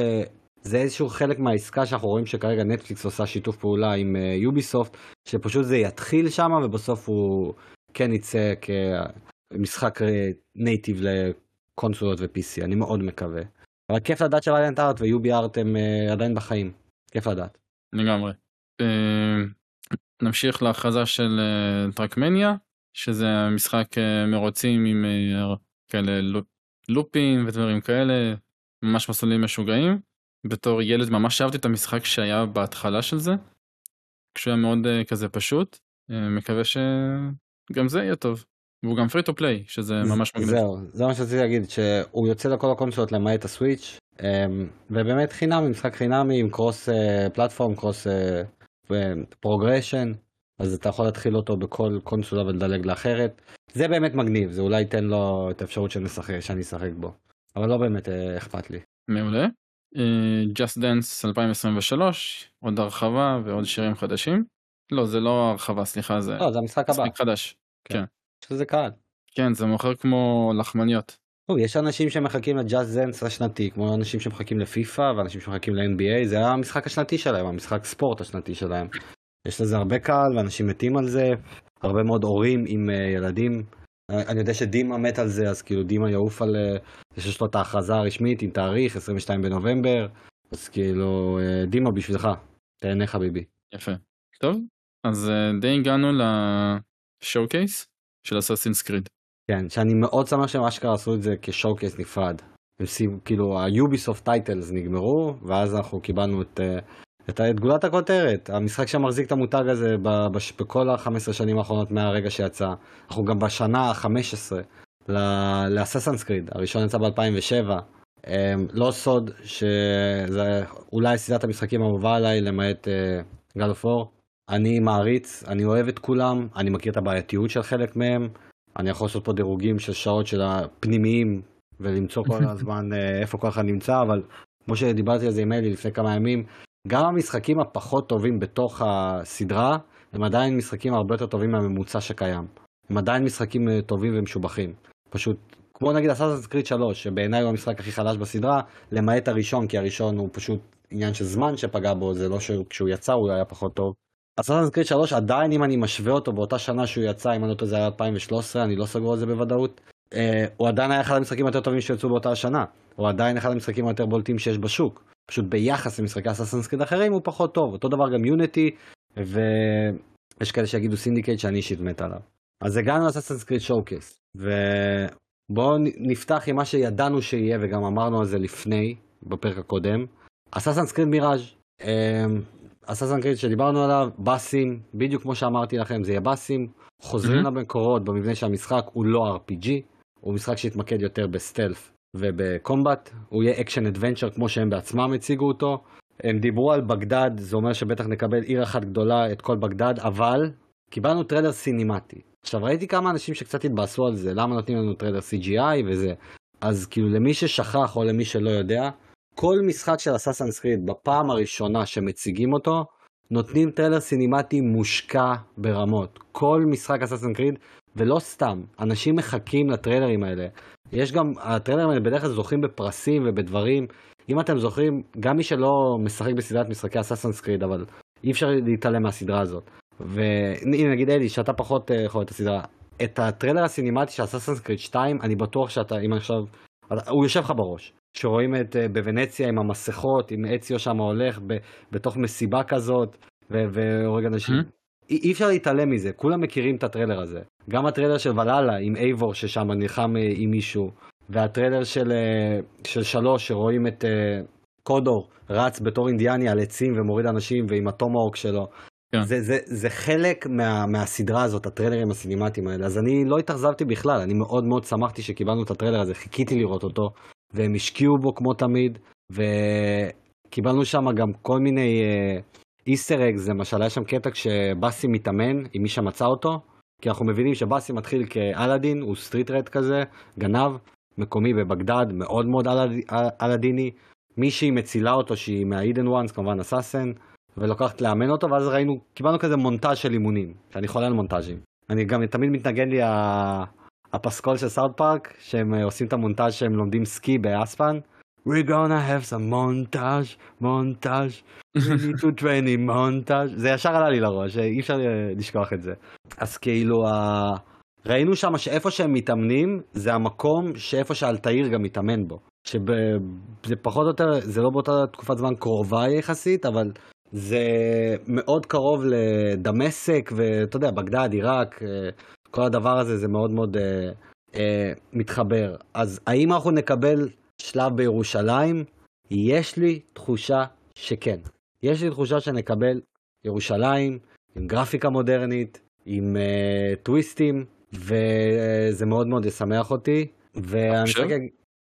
זה איזשהו חלק מהעסקה שאנחנו רואים שכרגע נטפליקס עושה שיתוף פעולה עם יוביסופט, שפשוט זה יתחיל שם ובסוף הוא כן יצא כמשחק נייטיב לקונסולות ו-פי סי, אני מאוד מקווה. אבל כיף לדעת שוואליאנט ארט ויובי ארט הם עדיין בחיים, כיף לדעת. לגמרי. נמשיך להכרזה של טרקמניה, שזה משחק מרוצים עם כאלה לופים ודברים כאלה, ממש מסלולים משוגעים. בתור ילד ממש אהבתי את המשחק שהיה בהתחלה של זה, כשהוא היה מאוד uh, כזה פשוט, uh, מקווה שגם זה יהיה טוב. והוא גם free to play, שזה ממש מגניב. זהו, זה מה שצריך להגיד, שהוא יוצא לכל הקונסולות למעט הסוויץ', ובאמת חינמי, משחק חינמי עם קרוס פלטפורם, קרוס פרוגרשן, אז אתה יכול להתחיל אותו בכל קונסולה ולדלג לאחרת. זה באמת מגניב, זה אולי ייתן לו את האפשרות שאני אשחק בו, אבל לא באמת אכפת לי. מעולה. Just Dance אלפיים עשרים ושלוש, עוד הרחבה ועוד שירים חדשים. לא, זה לא הרחבה, סליחה, זה... לא, זה המשחק הבא. משחק חדש, כן. שזה קהל. כן, זה מוכר כמו לחמניות. יש אנשים שמחכים לג'אסט דנס השנתי, כמו אנשים שמחכים לפיפה, ואנשים שמחכים ל-אן בי איי, זה המשחק השנתי שלהם, המשחק ספורט השנתי שלהם. יש לזה הרבה קהל, ואנשים מתים על זה, הרבה מאוד הורים עם ילדים. אני יודע שדימה מת על זה, אז כאילו דימה יעוף על... יש לו את ההכרזה הרשמית עם תאריך, עשרים ושניים בנובמבר, אז כאילו דימה בשבילך, תהנה חביבי. יפה. טוב, אז די הגענו לשואו-קייס של אססינס קריד. כן, שאני מאוד שמח שאשכרה עשו את זה כשואו-קייס נפרד. כאילו ה-Ubisoft טייטלס נגמרו, ואז אנחנו קיבלנו את, את, את גולת הכותרת. המשחק שמחזיק את המותג הזה בכל ה-חמש עשרה שנים האחרונות מהרגע שיצא. אנחנו גם בשנה ה-חמש עשרה לאססינס קריד, הראשון יצא ב-אלפיים ושבע. לא סוד שזה אולי סדרת המשחקים המובה עליי למעט גלופור. אני מעריץ, אני אוהב את כולם, אני מכיר את הבעייתיות של חלק מהם, אני יכול לעשות פה דירוגים של שעות של הפנימיים, ולמצוא כל הזמן איפה כל אחד נמצא, אבל כמו שדיברתי על זה עם אלי לפני כמה ימים, גם המשחקים הפחות טובים בתוך הסדרה, הם עדיין משחקים הרבה יותר טובים מהממוצע שקיים. הם עדיין משחקים טובים ומשובחים. פשוט, כמו נגיד Assassin's Creed שלוש, שבעיניי הוא המשחק הכי חלש בסדרה, למעט הראשון, כי הראשון הוא פשוט עניין של זמן שפגע בו, זה לא שכשהוא יצא הוא היה פחות טוב. Assassin's Creed שלוש עדיין, אם אני משווה אותו באותה שנה שהוא יצא, אם אני לא יודע, זה היה אלפיים ושלוש עשרה, אני לא סגור על זה בוודאות, הוא עדיין היה אחד המשחקים יותר טובים שיצאו באותה השנה, הוא עדיין אחד המשחקים היותר בולטים שיש בשוק, פשוט ביחס למשחקי Assassin's Creed אחרים הוא פחות טוב, אותו דבר גם יוניטי, ויש כאלה שיגידו סינדיקייט שאני אישית מת עליו. אז הגענו ל-Assassin's Creed Showcase, ובואו נפתח עם מה שידענו שיהיה, וגם אמרנו על זה לפני, בפרק הקודם, Assassin's Creed Mirage, Assassin's Creed שדיברנו עליו, בסים, בדיוק כמו שאמרתי לכם, זה יהיה בסים, חוזרים למקורות במבנה שהמשחק הוא לא אר פי ג'י, הוא משחק שהתמקד יותר בסטלף ובקומבט, הוא יהיה אקשן אדוונצ'ר כמו שהם בעצמם הציגו אותו, הם דיברו על בגדד, זה אומר שבטח נקבל עיר אחת גדולה את כל בגדד, אבל קיבלנו טרילר סינימטי. עכשיו ראיתי כמה אנשים שקצת התבאסו על זה, למה נותנים לנו טרילר סי ג'י איי וזה, אז כאילו למי ששכח או למי שלא יודע, כל משחק של Assassin's Creed בפעם הראשונה שמציגים אותו, נותנים טריילר סינימטי מושקע ברמות. כל משחק Assassin's Creed, ולא סתם, אנשים מחכים לטריילרים האלה. יש גם, הטריילרים האלה בדרך כלל זוכים בפרסים ובדברים. אם אתם זוכרים, גם מי שלא משחק בסדרת משחקי Assassin's Creed, אבל אי אפשר להתעלם מהסדרה הזאת. והנה נגיד אלי, שאתה פחות חווה את הסדרה. את הטריילר הסינימטי של Assassin's Creed שתיים, אני בטוח שאתה, אם עכשיו, הוא יושב לך בראש. שרואים את בוונציה עם המסכות, עם אציו שם הולך ב, בתוך מסיבה כזאת, והורג אנשים. Mm-hmm. אי, אי אפשר להתעלם מזה, כולם מכירים את הטריילר הזה. גם הטריילר של ולאלה עם אייבור ששם נלחם עם מישהו, והטריילר של, של שלוש שרואים את קודור רץ בתור אינדיאני על עצים ומוריד אנשים ועם הטומהאוק שלו. Yeah. זה, זה, זה חלק מה, מהסדרה הזאת, הטריילרים הסינימטיים האלה. אז אני לא התאכזבתי בכלל, אני מאוד מאוד שמחתי שקיבלנו את הטריילר הזה, חיכיתי לראות אותו. והם השקיעו בו כמו תמיד, וקיבלנו שם גם כל מיני איסטר-אגז, למשל היה שם קטע כשבאסי מתאמן עם מי שמצא אותו, כי אנחנו מבינים שבאסי מתחיל כאלאדין, הוא סטריט-רד כזה, גנב, מקומי בבגדד, מאוד מאוד אלאדיני, מישהי מצילה אותו שהיא מהאידן וואנס, כמובן אסאסן, ולוקחת לאמן אותו, ואז ראינו, קיבלנו כזה מונטאז' של אימונים, שאני חולה על מונטאז'ים. אני גם תמיד מתנגן לי ה... הפסקול של סאוט פארק, שהם עושים את המונטאז' שהם לומדים סקי באספן. We're gonna have some montage, montage, we need to train in montage. זה ישר עלה לי לראש, אי אפשר לשכוח את זה. אז כאילו, ראינו שם שאיפה שהם מתאמנים, זה המקום שאיפה שאלתאיר גם מתאמן בו. שזה פחות או יותר, זה לא באותה תקופת זמן קרובה יחסית, אבל זה מאוד קרוב לדמשק, ואתה יודע, בגדד, עיראק, כל הדבר הזה זה מאוד מאוד אה, אה, מתחבר. אז האם אנחנו נקבל שלב בירושלים? יש לי תחושה שכן. יש לי תחושה שנקבל ירושלים עם גרפיקה מודרנית, עם אה, טוויסטים, וזה מאוד מאוד ישמח אותי. והמשחק...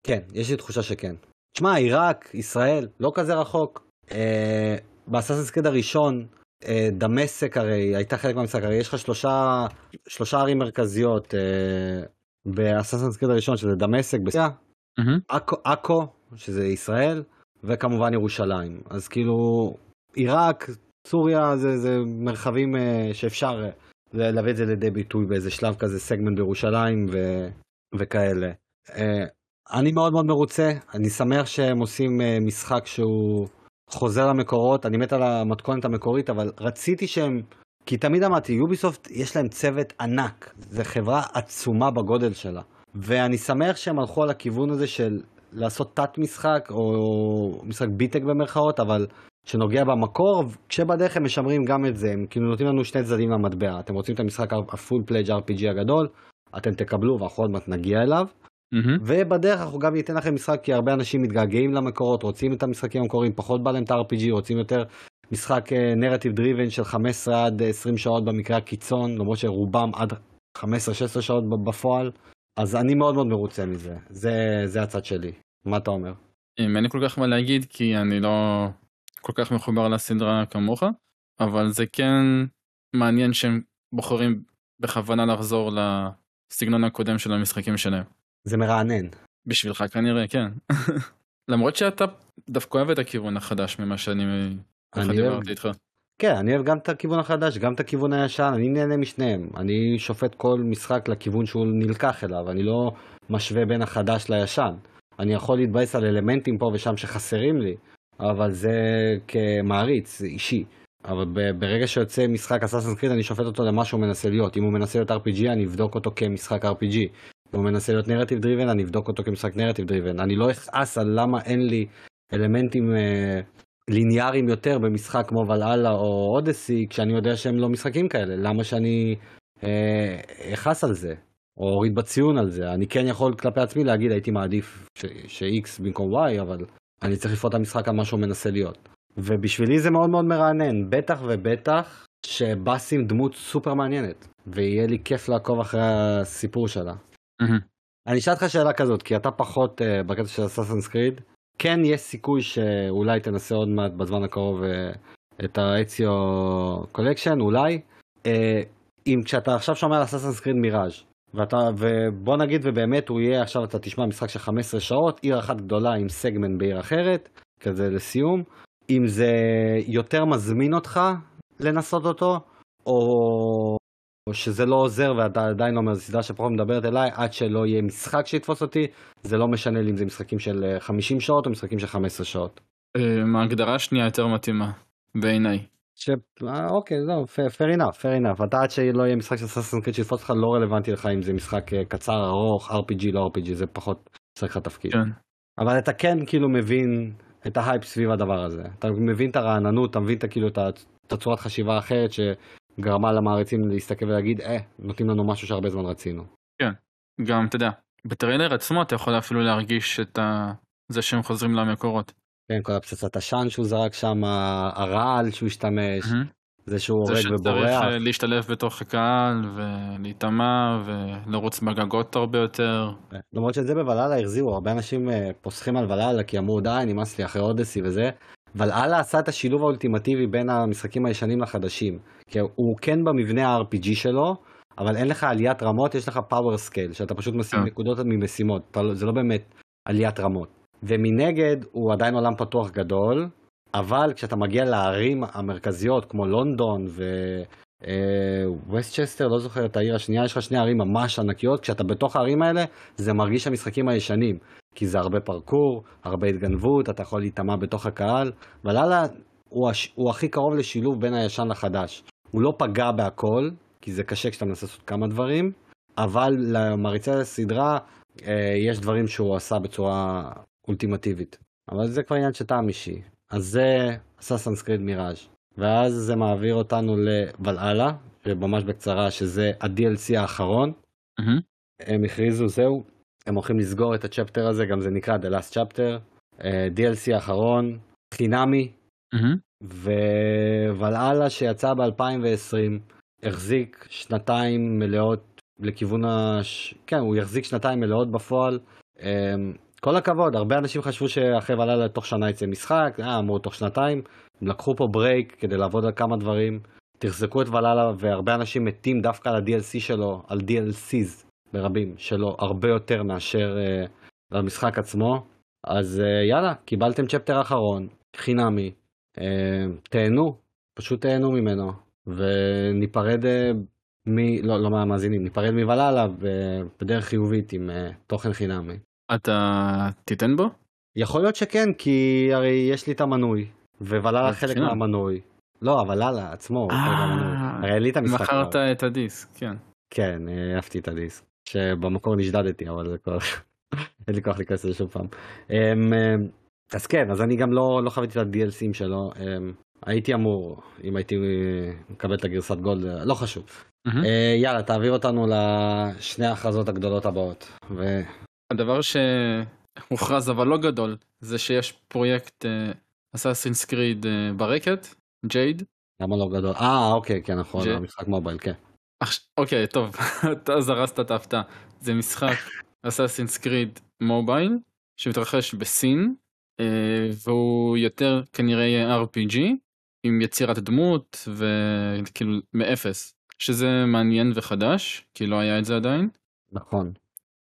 כן, יש לי תחושה שכן. תשמע, עיראק, ישראל, לא כזה רחוק. אה, באסאסינס קריד הראשון, אה, דמשק הרי, הייתה חלק מהמשחק, הרי יש לך שלושה, שלושה ערים מרכזיות, אה, באסאסינס קריד הראשון, שזה דמשק, בסיה, אקו, אקו, שזה ישראל, וכמובן ירושלים. אז כאילו, עיראק, סוריה, זה, זה מרחבים, אה, שאפשר להביא את זה לידי ביטוי באיזה שלב כזה, סגמנט בירושלים ו, וכאלה. אה, אני מאוד מאוד מרוצה, אני שמח שהם עושים משחק שהוא חוזר למקורות, אני מת על המתכונת המקורית, אבל רציתי שהם, כי תמיד אמרתי, יוביסופט יש להם צוות ענק, זה חברה עצומה בגודל שלה, ואני שמח שהם הלכו על הכיוון הזה של לעשות תת משחק, או משחק ביטק במרכאות, אבל שנוגע במקור, כשבדרך הם משמרים גם את זה, הם כאילו נותנים לנו שני צדדים למטבע, אתם רוצים את המשחק הפול פלייג' אר פי ג'י הגדול, אתם תקבלו ואנחנו עוד מעט נגיע אליו, Mm-hmm. ובדרך אנחנו גם ניתן לכם משחק, כי הרבה אנשים מתגעגעים למקורות, רוצים את המשחקים המקוריים, פחות בא להם את ה-אר פי ג'י, רוצים יותר משחק נרטיב דריבן של חמש עשרה עד עשרים שעות במקרה הקיצון, למרות שרובם עד חמש עשרה עד שש עשרה שעות בפועל. אז אני מאוד מאוד מרוצה מזה, זה, זה הצד שלי. מה אתה אומר? אם אני כל כך מה להגיד, כי אני לא כל כך מחובר לסדרה כמוך, אבל זה כן מעניין שהם בוחרים בכוונה לחזור לסגנון הקודם של המשחקים שלהם. זה מרענן. בשבילך כנראה, כן. למרות שאתה דווקא אוהב את הכיוון החדש ממה שאני דיברתי איתך. כן, אני אוהב גם את הכיוון החדש, גם את הכיוון הישן, אני נהנה משניהם. אני שופט כל משחק לכיוון שהוא נלקח אליו, אני לא משווה בין החדש לישן. אני יכול להתבייס על אלמנטים פה ושם שחסרים לי, אבל זה כמעריץ, אישי. אבל ברגע שיוצא משחק אססינס קריד, אני שופט אותו למה שהוא מנסה להיות. אם הוא מנסה להיות אר פי ג'י, אני אבדוק אותו כמשחק אר פי ג'י. הוא מנסה להיות נרטיב דריבן, אני אבדוק אותו כמשחק נרטיב דריבן. אני לא אכעס על למה אין לי אלמנטים אה, ליניאריים יותר במשחק כמו ולהלה או אודסי, כשאני יודע שהם לא משחקים כאלה. למה שאני אה, אכעס על זה, או אוריד בציון על זה. אני כן יכול כלפי עצמי להגיד, הייתי מעדיף ש-X במקום Y, אבל אני צריך לפעול את המשחק על מה שהוא מנסה להיות. ובשבילי זה מאוד מאוד מרענן, בטח ובטח שבאסים דמות סופר מעניינת, ויהיה לי כיף לעקוב אחרי הסיפור שלה. אני אשאל לך שאלה כזאת, כי אתה פחות בקטע של אססינס קריד, כן יש סיכוי שאולי תנסה עוד מעט בזמן הקרוב את האציו קולקשן, אולי אם כשאתה עכשיו שומע על אססינס קריד מיראז' ובוא נגיד ובאמת הוא יהיה עכשיו, אתה תשמע משחק של חמש עשרה שעות, עיר אחת גדולה עם סגמנט בעיר אחרת, כזה לסיום, אם זה יותר מזמין אותך לנסות אותו, או... או שזה לא עוזר, ואתה עדיין לא אומר, זו סדרה שפחות מדברת אליי, עד שלא יהיה משחק שיתפוס אותי, זה לא משנה לי אם זה משחקים של חמישים שעות, או משחקים של חמש עשרה שעות. ההגדרה השנייה יותר מתאימה, בעיניי. אוקיי, לא, fair enough, fair enough. אתה עד שלא יהיה משחק של Assassin's Creed שיתפוס אותך, לא רלוונטי לך אם זה משחק קצר, ארוך, אר פי ג'י, לא אר פי ג'י, זה פחות משחק התפקיד. אבל אתה כן כאילו מבין את ההייפ סביב הדבר הזה. אתה מבין את הרעננות, אתה מבין כאילו את הצורת חשיבה אחרת ש... גרמה למעריצים להסתכל ולהגיד, אה, נותנים לנו משהו שהרבה זמן רצינו. כן, גם, אתה יודע, בטריילר עצמו אתה יכול אפילו להרגיש את ה... זה שהם חוזרים למקורות. כן, כל הפצצת השן שהוא זרק שם, הרעל שהוא השתמש, mm-hmm. זה שהוא הורג ובורח. זה שצריך ובורח. להשתלב בתוך הקהל, ולהתאמה, ולרוץ בגגות הרבה יותר. למרות שאת זה בוולהלה הרזירו, הרבה אנשים פוסחים על וולהלה, כי אמרו, די, נמאס לי אחרי אודסי וזה, ולהלה עשה את השילוב האולטימטיבי בין המשחקים הישנים לחדשים, כי הוא כן במבנה ה-אר פי ג'י שלו, אבל אין לך עליית רמות, יש לך פאוור סקייל, שאתה פשוט משים נקודות ממשימות, זה לא באמת עליית רמות. ומנגד הוא עדיין עולם פתוח גדול, אבל כשאתה מגיע לערים המרכזיות, כמו לונדון וווסטצ'סטר, לא זוכר את העיר השנייה, יש לך שני ערים ממש ענקיות, כשאתה בתוך הערים האלה, זה מרגיש המשחקים הישנים. כי זה הרבה פרקור, הרבה התגנבות, אתה יכול להתאמה בתוך הקהל, ולהלה הוא, הש... הוא הכי קרוב לשילוב בין הישן לחדש. הוא לא פגע בהכל, כי זה קשה כשאתה מנסה לעשות כמה דברים, אבל למריצה לסדרה אה, יש דברים שהוא עשה בצורה אולטימטיבית. אבל זה כבר עניין שטעם אישי. אז זה אססינס קריד מיראז'. ואז זה מעביר אותנו לוולהלה, וממש בקצרה שזה ה-די אל סי האחרון. Mm-hmm. הם הכריזו, זהו. הם הולכים לסגור את הצ'פטר הזה, גם זה נקרא The Last Chapter, די אל סי האחרון, חינמי, ווולהלה שיצא ב-אלפיים ועשרים, החזיק שנתיים מלאות לכיוון הש... כן, הוא יחזיק שנתיים מלאות בפועל. כל הכבוד, הרבה אנשים חשבו שהחב עלה לתוך שנה יצא משחק, אה, אמרו תוך שנתיים, הם לקחו פה ברייק כדי לעבוד על כמה דברים, תחזקו את ולאלה, והרבה אנשים מתים דווקא על ה-די אל סי שלו, על די אל סיז ברבים שלו, הרבה יותר מאשר אה, על המשחק עצמו. אז אה, יאללה, קיבלתם צ'פטר אחרון, חינמי, אה, תהנו, פשוט תהנו ממנו, וניפרד אה, מ... לא, לא מהמאזינים, ניפרד מבלאללה אה, בדרך חיובית עם אה, תוכן חינמי. אתה תיתן בו? יכול להיות שכן, כי הרי יש לי את המנוי, ובלאללה חלק מהמנוי. לא, אבל לאללה עצמו, חלק מהמנוי. הרי לי את המשחק. מכרת את הדיסק, כן. כן, אהבתי את הדיסק, שבמקור נשדדתי, אבל זה כבר... אין לי כוח להיכנס לזה שוב פעם. אז כן, אז אני גם לא חוויתי את ה-די אל סי שלו. הייתי אמור, אם הייתי מקבל את הגרסת גולד, לא חשוב. יאללה, תעביר אותנו לשני ההכרזות הגדולות הבאות. הדבר שהוכרז אבל לא גדול, זה שיש פרויקט אססינס קריד ברקת, ג'ייד. למה לא גדול? אה, אוקיי, כן, נכון, המשחק מובייל, כן. אוקיי, טוב, אתה זרזת את ההפתעה. זה משחק אססינס קריד מובייל, שמתרחש בסין, והוא יותר כנראה אר פי ג'י, עם יצירת דמות, וכאילו מאפס, שזה מעניין וחדש, כי לא היה את זה עדיין. נכון.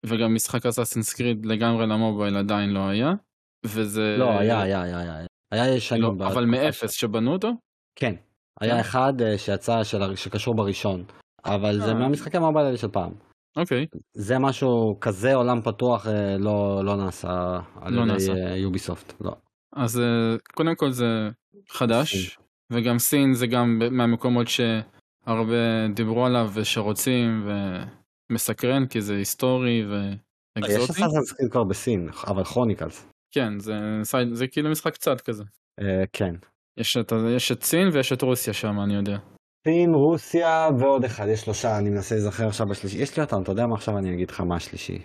וגם משחק אססינס קריד לגמרי למובייל עדיין לא היה, וזה... לא, היה, היה, היה, היה. היה ישנים. לא, אבל מאפס שבנו אותו? כן. היה אחד שיצא של... שקשור בראשון, אבל זה מהמשחק המובייל האלה של פעם. אוקיי. זה משהו כזה עולם פתוח לא, לא נעשה על ידי יוביסופט, לא. אז קודם כל זה חדש, וגם סין זה גם מהמקומות שהרבה דיברו עליו ושרוצים ו... מסקרן, כי זה היסטורי ואקזוטי. יש אססינס קריד כבר בסין, אבל כרוניקלס. כן, זה, זה כאילו משחק צד כזה. אה, כן. יש את, יש את סין ויש את רוסיה שם, אני יודע. סין, רוסיה ועוד אחד, יש שלושה, אני מנסה לזכר עכשיו בשלישי. יש לי אותם, אתה יודע מה עכשיו אני אגיד לך מה השלישי.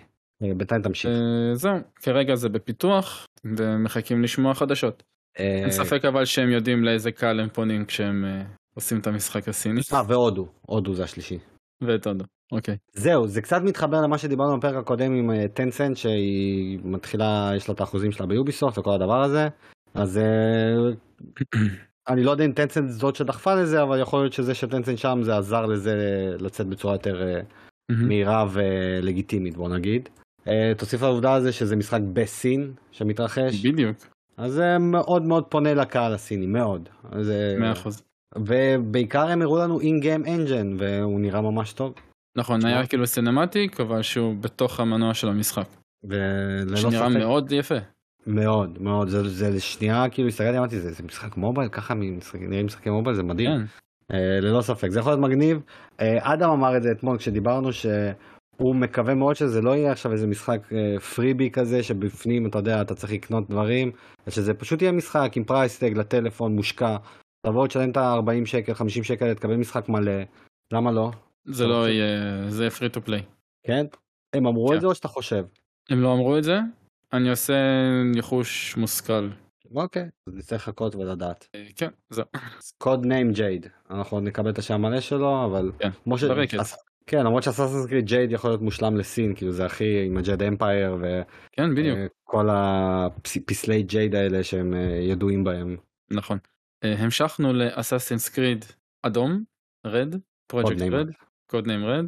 בינתיים תמשיך. אה, זהו, כרגע זה בפיתוח, ומחכים לשמוע חדשות. אה... אין ספק אבל שהם יודעים לאיזה קהל הם פונים כשהם אה, עושים את המשחק הסיני. אה, והודו, הודו זה השלישי. ואת הודו. אוקיי. זהו, זה קצת מתחבר למה שדיברנו בפרק הקודם עם טנסנט, שהיא מתחילה, יש לה את האחוזים שלה ביוביסופט וכל הדבר הזה, אז אני לא יודע אם טנסנט זאת שדחפה לזה, אבל יכול להיות שזה שטנסנט שם זה עזר לזה לצאת בצורה יותר מהירה ולגיטימית, בוא נגיד. תוסיף לעובדה הזה שזה משחק בסין שמתרחש. בדיוק. אז זה מאוד מאוד פונה לקהל הסיני, מאוד. מאה אחוז. ובעיקר הם הראו לנו in-game engine, והוא נראה ממש טוב. נכון, היה כאילו סינמטיק, אבל שהוא בתוך המנוע של המשחק. שנראה מאוד יפה. מאוד, מאוד. זה לשנייה, כאילו, הסתכלתי, אמרתי, זה משחק מובייל, ככה נראים משחקי מובייל, זה מדהים. ללא ספק. זה יכול להיות מגניב. אדם אמר את זה אתמול, כשדיברנו שהוא מקווה מאוד שזה לא יהיה עכשיו איזה משחק פריבי כזה, שבפנים, אתה יודע, אתה צריך לקנות דברים, שזה פשוט יהיה משחק עם פרייסטג לטלפון, מושקע. תבוא, תשלם את ארבעים שקל, חמישים שקל, תקבל משחק מלא. למה לא? זה לא יהיה, זה free to play. כן? הם אמרו את זה או שאתה חושב? הם לא אמרו את זה, אני עושה ניחוש מושכל. אוקיי, אז נצטרך לחכות ולדעת. כן, זהו. קוד ניים ג'ייד, אנחנו נקבל את השם מלא שלו, אבל... כן, ברקת. כן, למרות שאססינס קריד ג'ייד יכול להיות מושלם לסין, כאילו זה הכי עם הג'ייד אמפייר, וכל הפסלי ג'ייד האלה שהם ידועים בהם. נכון. המשכנו לאססינס קריד אדום, רד, פרויקט רד. קוד ניים רד,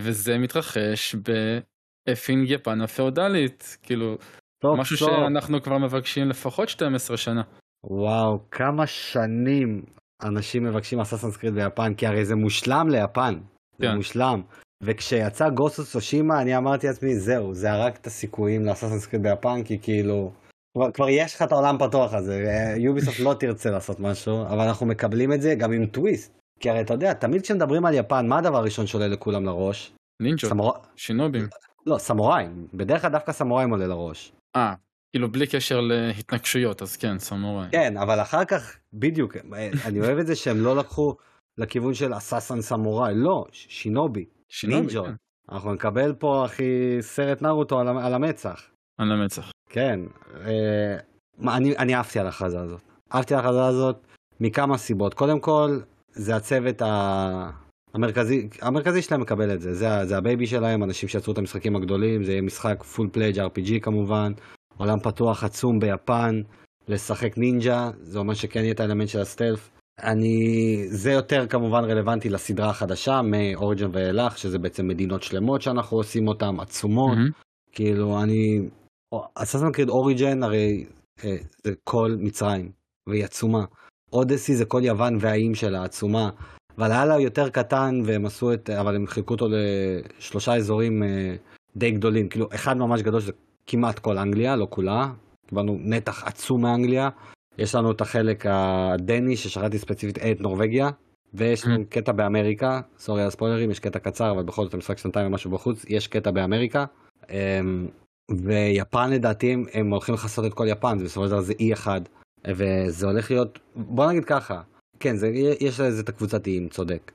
וזה מתרחש באפין יפן הפאודלית, כאילו טוב, משהו טוב. שאנחנו כבר מבקשים לפחות שתים עשרה שנה. וואו, כמה שנים אנשים מבקשים אססינס קריד ביפן, כי הרי זה מושלם ליפן, זה כן. מושלם, וכשיצא גוסט אוף צושימה, אני אמרתי לעצמי, זהו, זה הרג את הסיכויים לאססינס קריד ביפן, כי כאילו, כבר, כבר יש לך את העולם פתוח הזה, יוביסופט לא תרצה לעשות משהו, אבל אנחנו מקבלים את זה גם עם טוויסט, כי הרי אתה יודע, תמיד כשמדברים על יפן, מה הדבר הראשון שעולה לכולם לראש? נינג'ות, סמור... שינובים. לא, סמוראים. בדרך כלל דווקא סמוראים עולה לראש. אה, כאילו בלי קשר להתנגשויות, אז כן, סמוראים. כן, אבל אחר כך, בדיוק, אני אוהב את זה שהם לא לקחו לכיוון של אססן סמוראי, לא, שינובי, שינובי נינג'ות. כן. אנחנו נקבל פה אחי סרט נרוטו על, על המצח. על המצח. כן, אה, מה, אני, אני אהבתי על החזה הזאת. אהבתי על החזה הזאת מכמה סיבות. קודם כל, זה הצוות המרכזי, המרכזי שלהם מקבל את זה, זה, זה הבייבי שלהם, אנשים שיצרו את המשחקים הגדולים, זה משחק פול פלייג' אר פי ג'י כמובן, עולם פתוח עצום ביפן, לשחק נינג'ה, זה אומר שכן יהיה את האלמנט של הסטלף. אני, זה יותר כמובן רלוונטי לסדרה החדשה, מאוריג'ן ואילך, שזה בעצם מדינות שלמות שאנחנו עושים אותן עצומות, mm-hmm. כאילו אני, אססינס קריד אוריג'ן הרי אה, זה כל מצרים, והיא עצומה, אודסי זה כל יוון והאים שלה עצומה, אבל הלאה הוא יותר קטן, והם עשו את, אבל הם חילקו אותו לשלושה אזורים אה, די גדולים, כאילו אחד ממש גדול שזה כמעט כל אנגליה, לא כולה, קיבלנו נתח עצום מאנגליה, יש לנו את החלק הדני ששחררתי ספציפית את נורווגיה, ויש לנו קטע באמריקה, סורי על הספוילרים, יש קטע קצר, אבל בכל זאת המשחק שנתיים ומשהו בחוץ, יש קטע באמריקה, ויפן לדעתי הם הולכים לחסות את כל יפן, ובסופו של דבר זה אי אחד, וזה הולך להיות, בוא נגיד ככה, כן, זה, יש לזה את הקבוצת איים, צודק.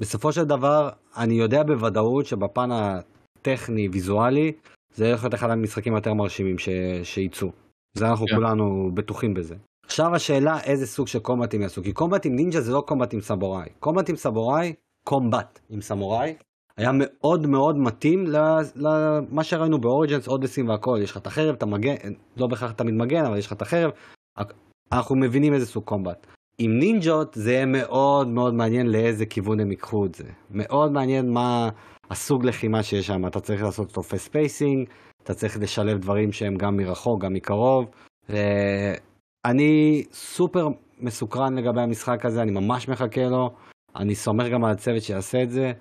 בסופו של דבר, אני יודע בוודאות שבפן הטכני-ויזואלי, זה הולך להיות אחד המשחקים היותר מרשימים ש, שיצאו. זה אנחנו yeah. כולנו בטוחים בזה. עכשיו השאלה איזה סוג של קומבטים יעשו, כי קומבטים נינג'ה זה לא קומבטים סמוראי. קומבטים סמוראי, קומבט עם סמוראי, היה מאוד מאוד מתאים למה שראינו באוריג'נס, אודסים והכל. יש לך את החרב, אתה מגן, לא בכך תמיד מגן, אבל יש לך את החרב. אנחנו מבינים איזה סוג קומבט. עם נינג'ות זה יהיה מאוד מאוד מעניין לאיזה כיוון הם יקחו את זה. מאוד מעניין מה הסוג לחימה שיש שם. אתה צריך לעשות אותו פייס פייסינג, אתה צריך לשלב דברים שהם גם מרחוק, גם מקרוב. אני סופר מסוקרן לגבי המשחק הזה, אני ממש מחכה לו. אני סומך גם על הצוות שיעשה את זה.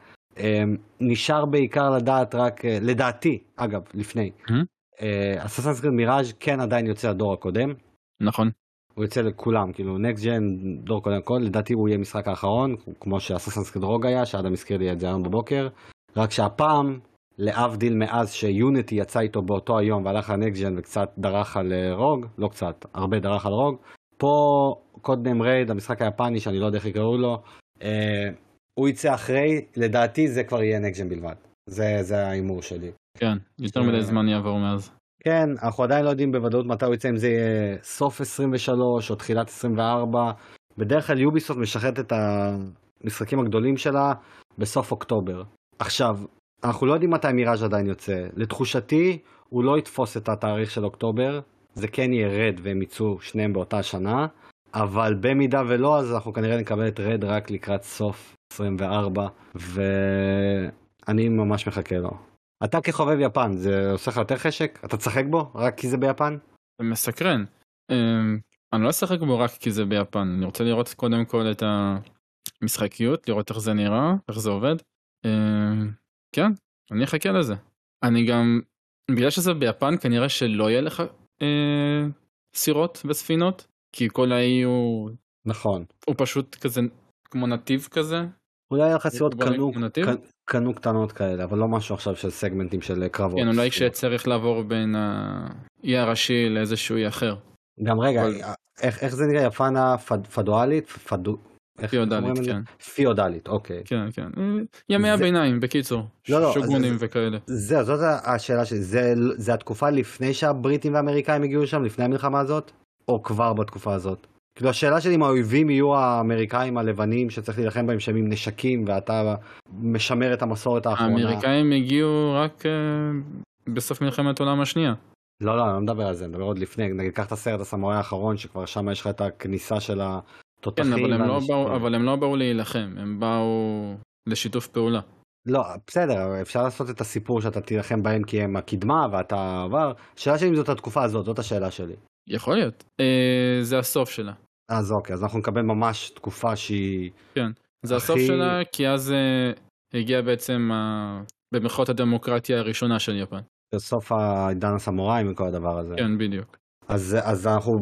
נשאר בעיקר לדעת רק, לדעתי, אגב, לפני. אססינס קריד מיראז' כן עדיין יוצא הדור הקודם. נכון. הוא יוצא לכולם, כאילו נקסט ג'ן, דור קודם כל, לדעתי הוא יהיה משחק האחרון, כמו שאססינס קריד רוג היה, שאדם הזכיר לי את זה היום בבוקר. רק שהפעם... להבדיל מאז שיוניטי יצא איתו באותו היום והלך לנקסג'ן וקצת דרך על רוג, לא קצת, הרבה דרך על רוג, פה קודנם רייד, המשחק היפני שאני לא יודע איך יקראו לו, אה, הוא יצא אחרי, לדעתי זה כבר יהיה נקסג'ן בלבד, זה, זה האימור שלי. כן, יותר מדי זמן יעבור מאז. כן, אנחנו עדיין לא יודעים בוודאות מתי הוא יצא, אם זה יהיה סוף עשרים ושלוש או תחילת עשרים וארבע, בדרך כלל יוביסופט משחררת את המשחקים הגדולים שלה בסוף אוקטובר. עכשיו, אנחנו לא יודעים מתי מיראז' עדיין יוצא. לתחושתי, הוא לא יתפוס את התאריך של אוקטובר, זה כן יהיה רד והם יצאו שניהם באותה שנה, אבל במידה ולא, אז אנחנו כנראה נקבל את רד רק לקראת סוף עשרים וארבע, ואני ממש מחכה לו. אתה כחובב יפן, זה עושה לך יותר חשק? אתה צחק בו רק כי זה ביפן? זה מסקרן. אני לא שחק בו רק כי זה ביפן, אני רוצה לראות קודם כל את המשחקיות, לראות איך זה נראה, איך זה עובד. כן, אני אחכה לזה. אני גם, בגלל שזה ביפן, כנראה שלא יהיה לך אה, סירות וספינות, כי כל האי הוא... נכון. הוא פשוט כזה, כמו נתיב כזה. אולי יהיה לך סירות קנו, קנו, קנו קטנות כאלה, אבל לא משהו עכשיו של סגמנטים של קרבות. כן, אולי שצריך לעבור בין האי הראשי לאיזשהו אי אחר. גם רגע, כל... איך, איך זה נראה? יפן הפדואלית? פדו... פיודלית, כן. פיודלית, אוקיי. כן, כן. ימי הביניים, בקיצור. שוגונים וכאלה. זהו, זאת השאלה שלי. זה התקופה לפני שהבריטים והאמריקאים הגיעו שם, לפני המלחמה הזאת, או כבר בתקופה הזאת? כאילו, השאלה שלי אם האויבים יהיו האמריקאים הלבנים שצריך להילחם בהם שהם עם נשקים, ואתה משמר את המסורת האחרונה. האמריקאים הגיעו רק בסוף מלחמת העולם השנייה. לא, לא, אני לא מדבר על זה, אני מדבר עוד לפני. נגיד, קח את הסרט הסמוראי האחרון, שכבר שם יש לך את הכניסה של ה... כן, אבל הם, לא באו, אבל הם לא באו להילחם, הם באו לשיתוף פעולה. לא, בסדר, אפשר לעשות את הסיפור שאתה תילחם בהם כי הם הקדמה ואתה עבר. השאלה שלי אם זאת התקופה הזאת, זאת השאלה שלי. יכול להיות, אה, זה הסוף שלה. אז אוקיי, אז אנחנו נקבל ממש תקופה שהיא... כן, זה הכי... הסוף שלה כי אז אה, הגיע בעצם ה... במחות הדמוקרטיה הראשונה של יפן. בסוף העידן הסמוראים וכל הדבר הזה. כן, בדיוק. אז, אז אנחנו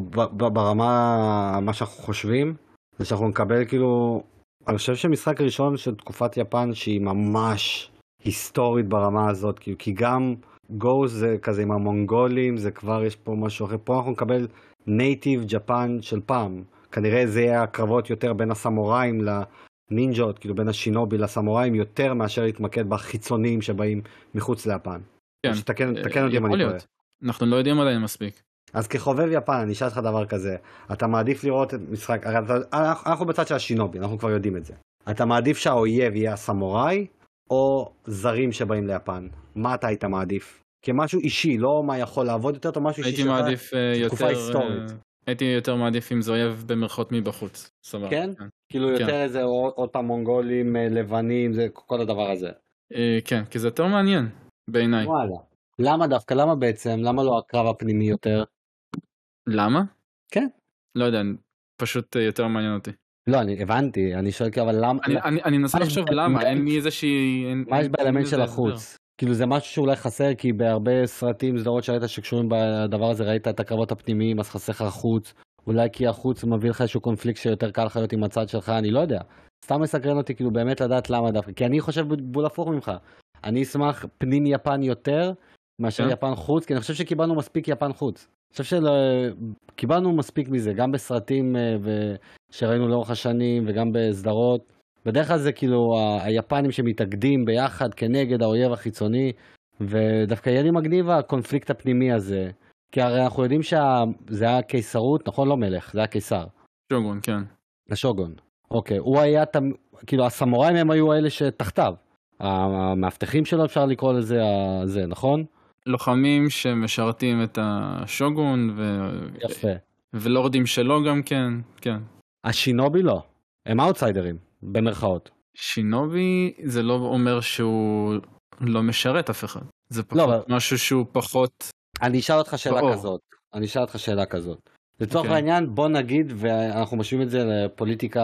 ברמה מה שאנחנו חושבים, זה שאנחנו נקבל כאילו, אני חושב שמשחק ראשון של תקופת יפן שהיא ממש היסטורית ברמה הזאת, כאילו, כי גם גו זה כזה עם המונגולים, זה כבר יש פה משהו אחר, פה אנחנו נקבל נייטיב ג'פן של פעם, כנראה זה יהיה הקרבות יותר בין הסמוראים לנינג'ות, כאילו בין השינובי לסמוראים יותר מאשר להתמקד בחיצוניים שבאים מחוץ ליפן. כן, שתקן, תקן אותי אם אני קורא. אנחנו לא יודעים עדיין מספיק. אז כחובב יפן, אני אשאל לך דבר כזה, אתה מעדיף לראות את משחק, הרי, אנחנו בצד של השינובי, אנחנו כבר יודעים את זה. אתה מעדיף שהאויב יהיה הסמוראי או זרים שבאים ליפן? מה אתה היית מעדיף? כמשהו אישי, לא מה יכול לעבוד יותר, או משהו אישי של תקופה היסטורית. הייתי יותר מעדיף אם זה אויב במרכאות מבחוץ. כן? כאילו יותר איזה עוד פעם מונגולים, לבנים, כל הדבר הזה. כן, כי זה יותר מעניין בעיניי. וואלה. למה דווקא? למה בעצם? למה לא הקרב הפנימי יותר? למה? כן. לא יודע, פשוט יותר מעניין אותי. לא, אני הבנתי, אני שואל כאילו, אבל למה... אני נסה לחשוב למה, אין לי איזושהי... מה יש באלמנט של החוץ? כאילו זה משהו שאולי חסר, כי בהרבה סרטים, סדרות שראית שקשורים בדבר הזה, ראית את הקרבות הפנימיים, אז חסר לך החוץ, אולי כי החוץ מביא לך איזשהו קונפליקט שיותר קל להיות עם הצד שלך, אני לא יודע. סתם מסקרן אותי כאילו באמת לדעת למה דווקא, כי אני חושב בול הפוך ממך. אני אשמח פנים יפן יותר מאשר יפן חוץ, כי אני חושב שקיבלנו מספיק יפן חוץ. אני חושב שקיבלנו מספיק מזה, גם בסרטים שראינו לאורך השנים וגם בסדרות. בדרך כלל זה כאילו היפנים שמתאגדים ביחד כנגד האויב החיצוני, ודווקא יהיה לי מגניב הקונפליקט הפנימי הזה, כי הרי אנחנו יודעים שזה היה קיסרות, נכון? לא מלך, זה היה קיסר. שוגון, כן. השוגון, אוקיי. הוא היה, כאילו הסמוראים הם היו האלה שתחתיו, המאבטחים שלו אפשר לקרוא לזה, זה, נכון? לוחמים שמשרתים את השוגון, ו... יפה. ולורדים שלו גם כן, כן. השינובי לא, הם האוטסיידרים. במרכאות. שינובי זה לא אומר שהוא לא משרת אף אחד. זה פחות לא, משהו שהוא פחות... אני אשאל אותך שאלה באור. כזאת. אני אשאל אותך שאלה כזאת. לצורך okay. העניין, בוא נגיד, ואנחנו משווים את זה לפוליטיקה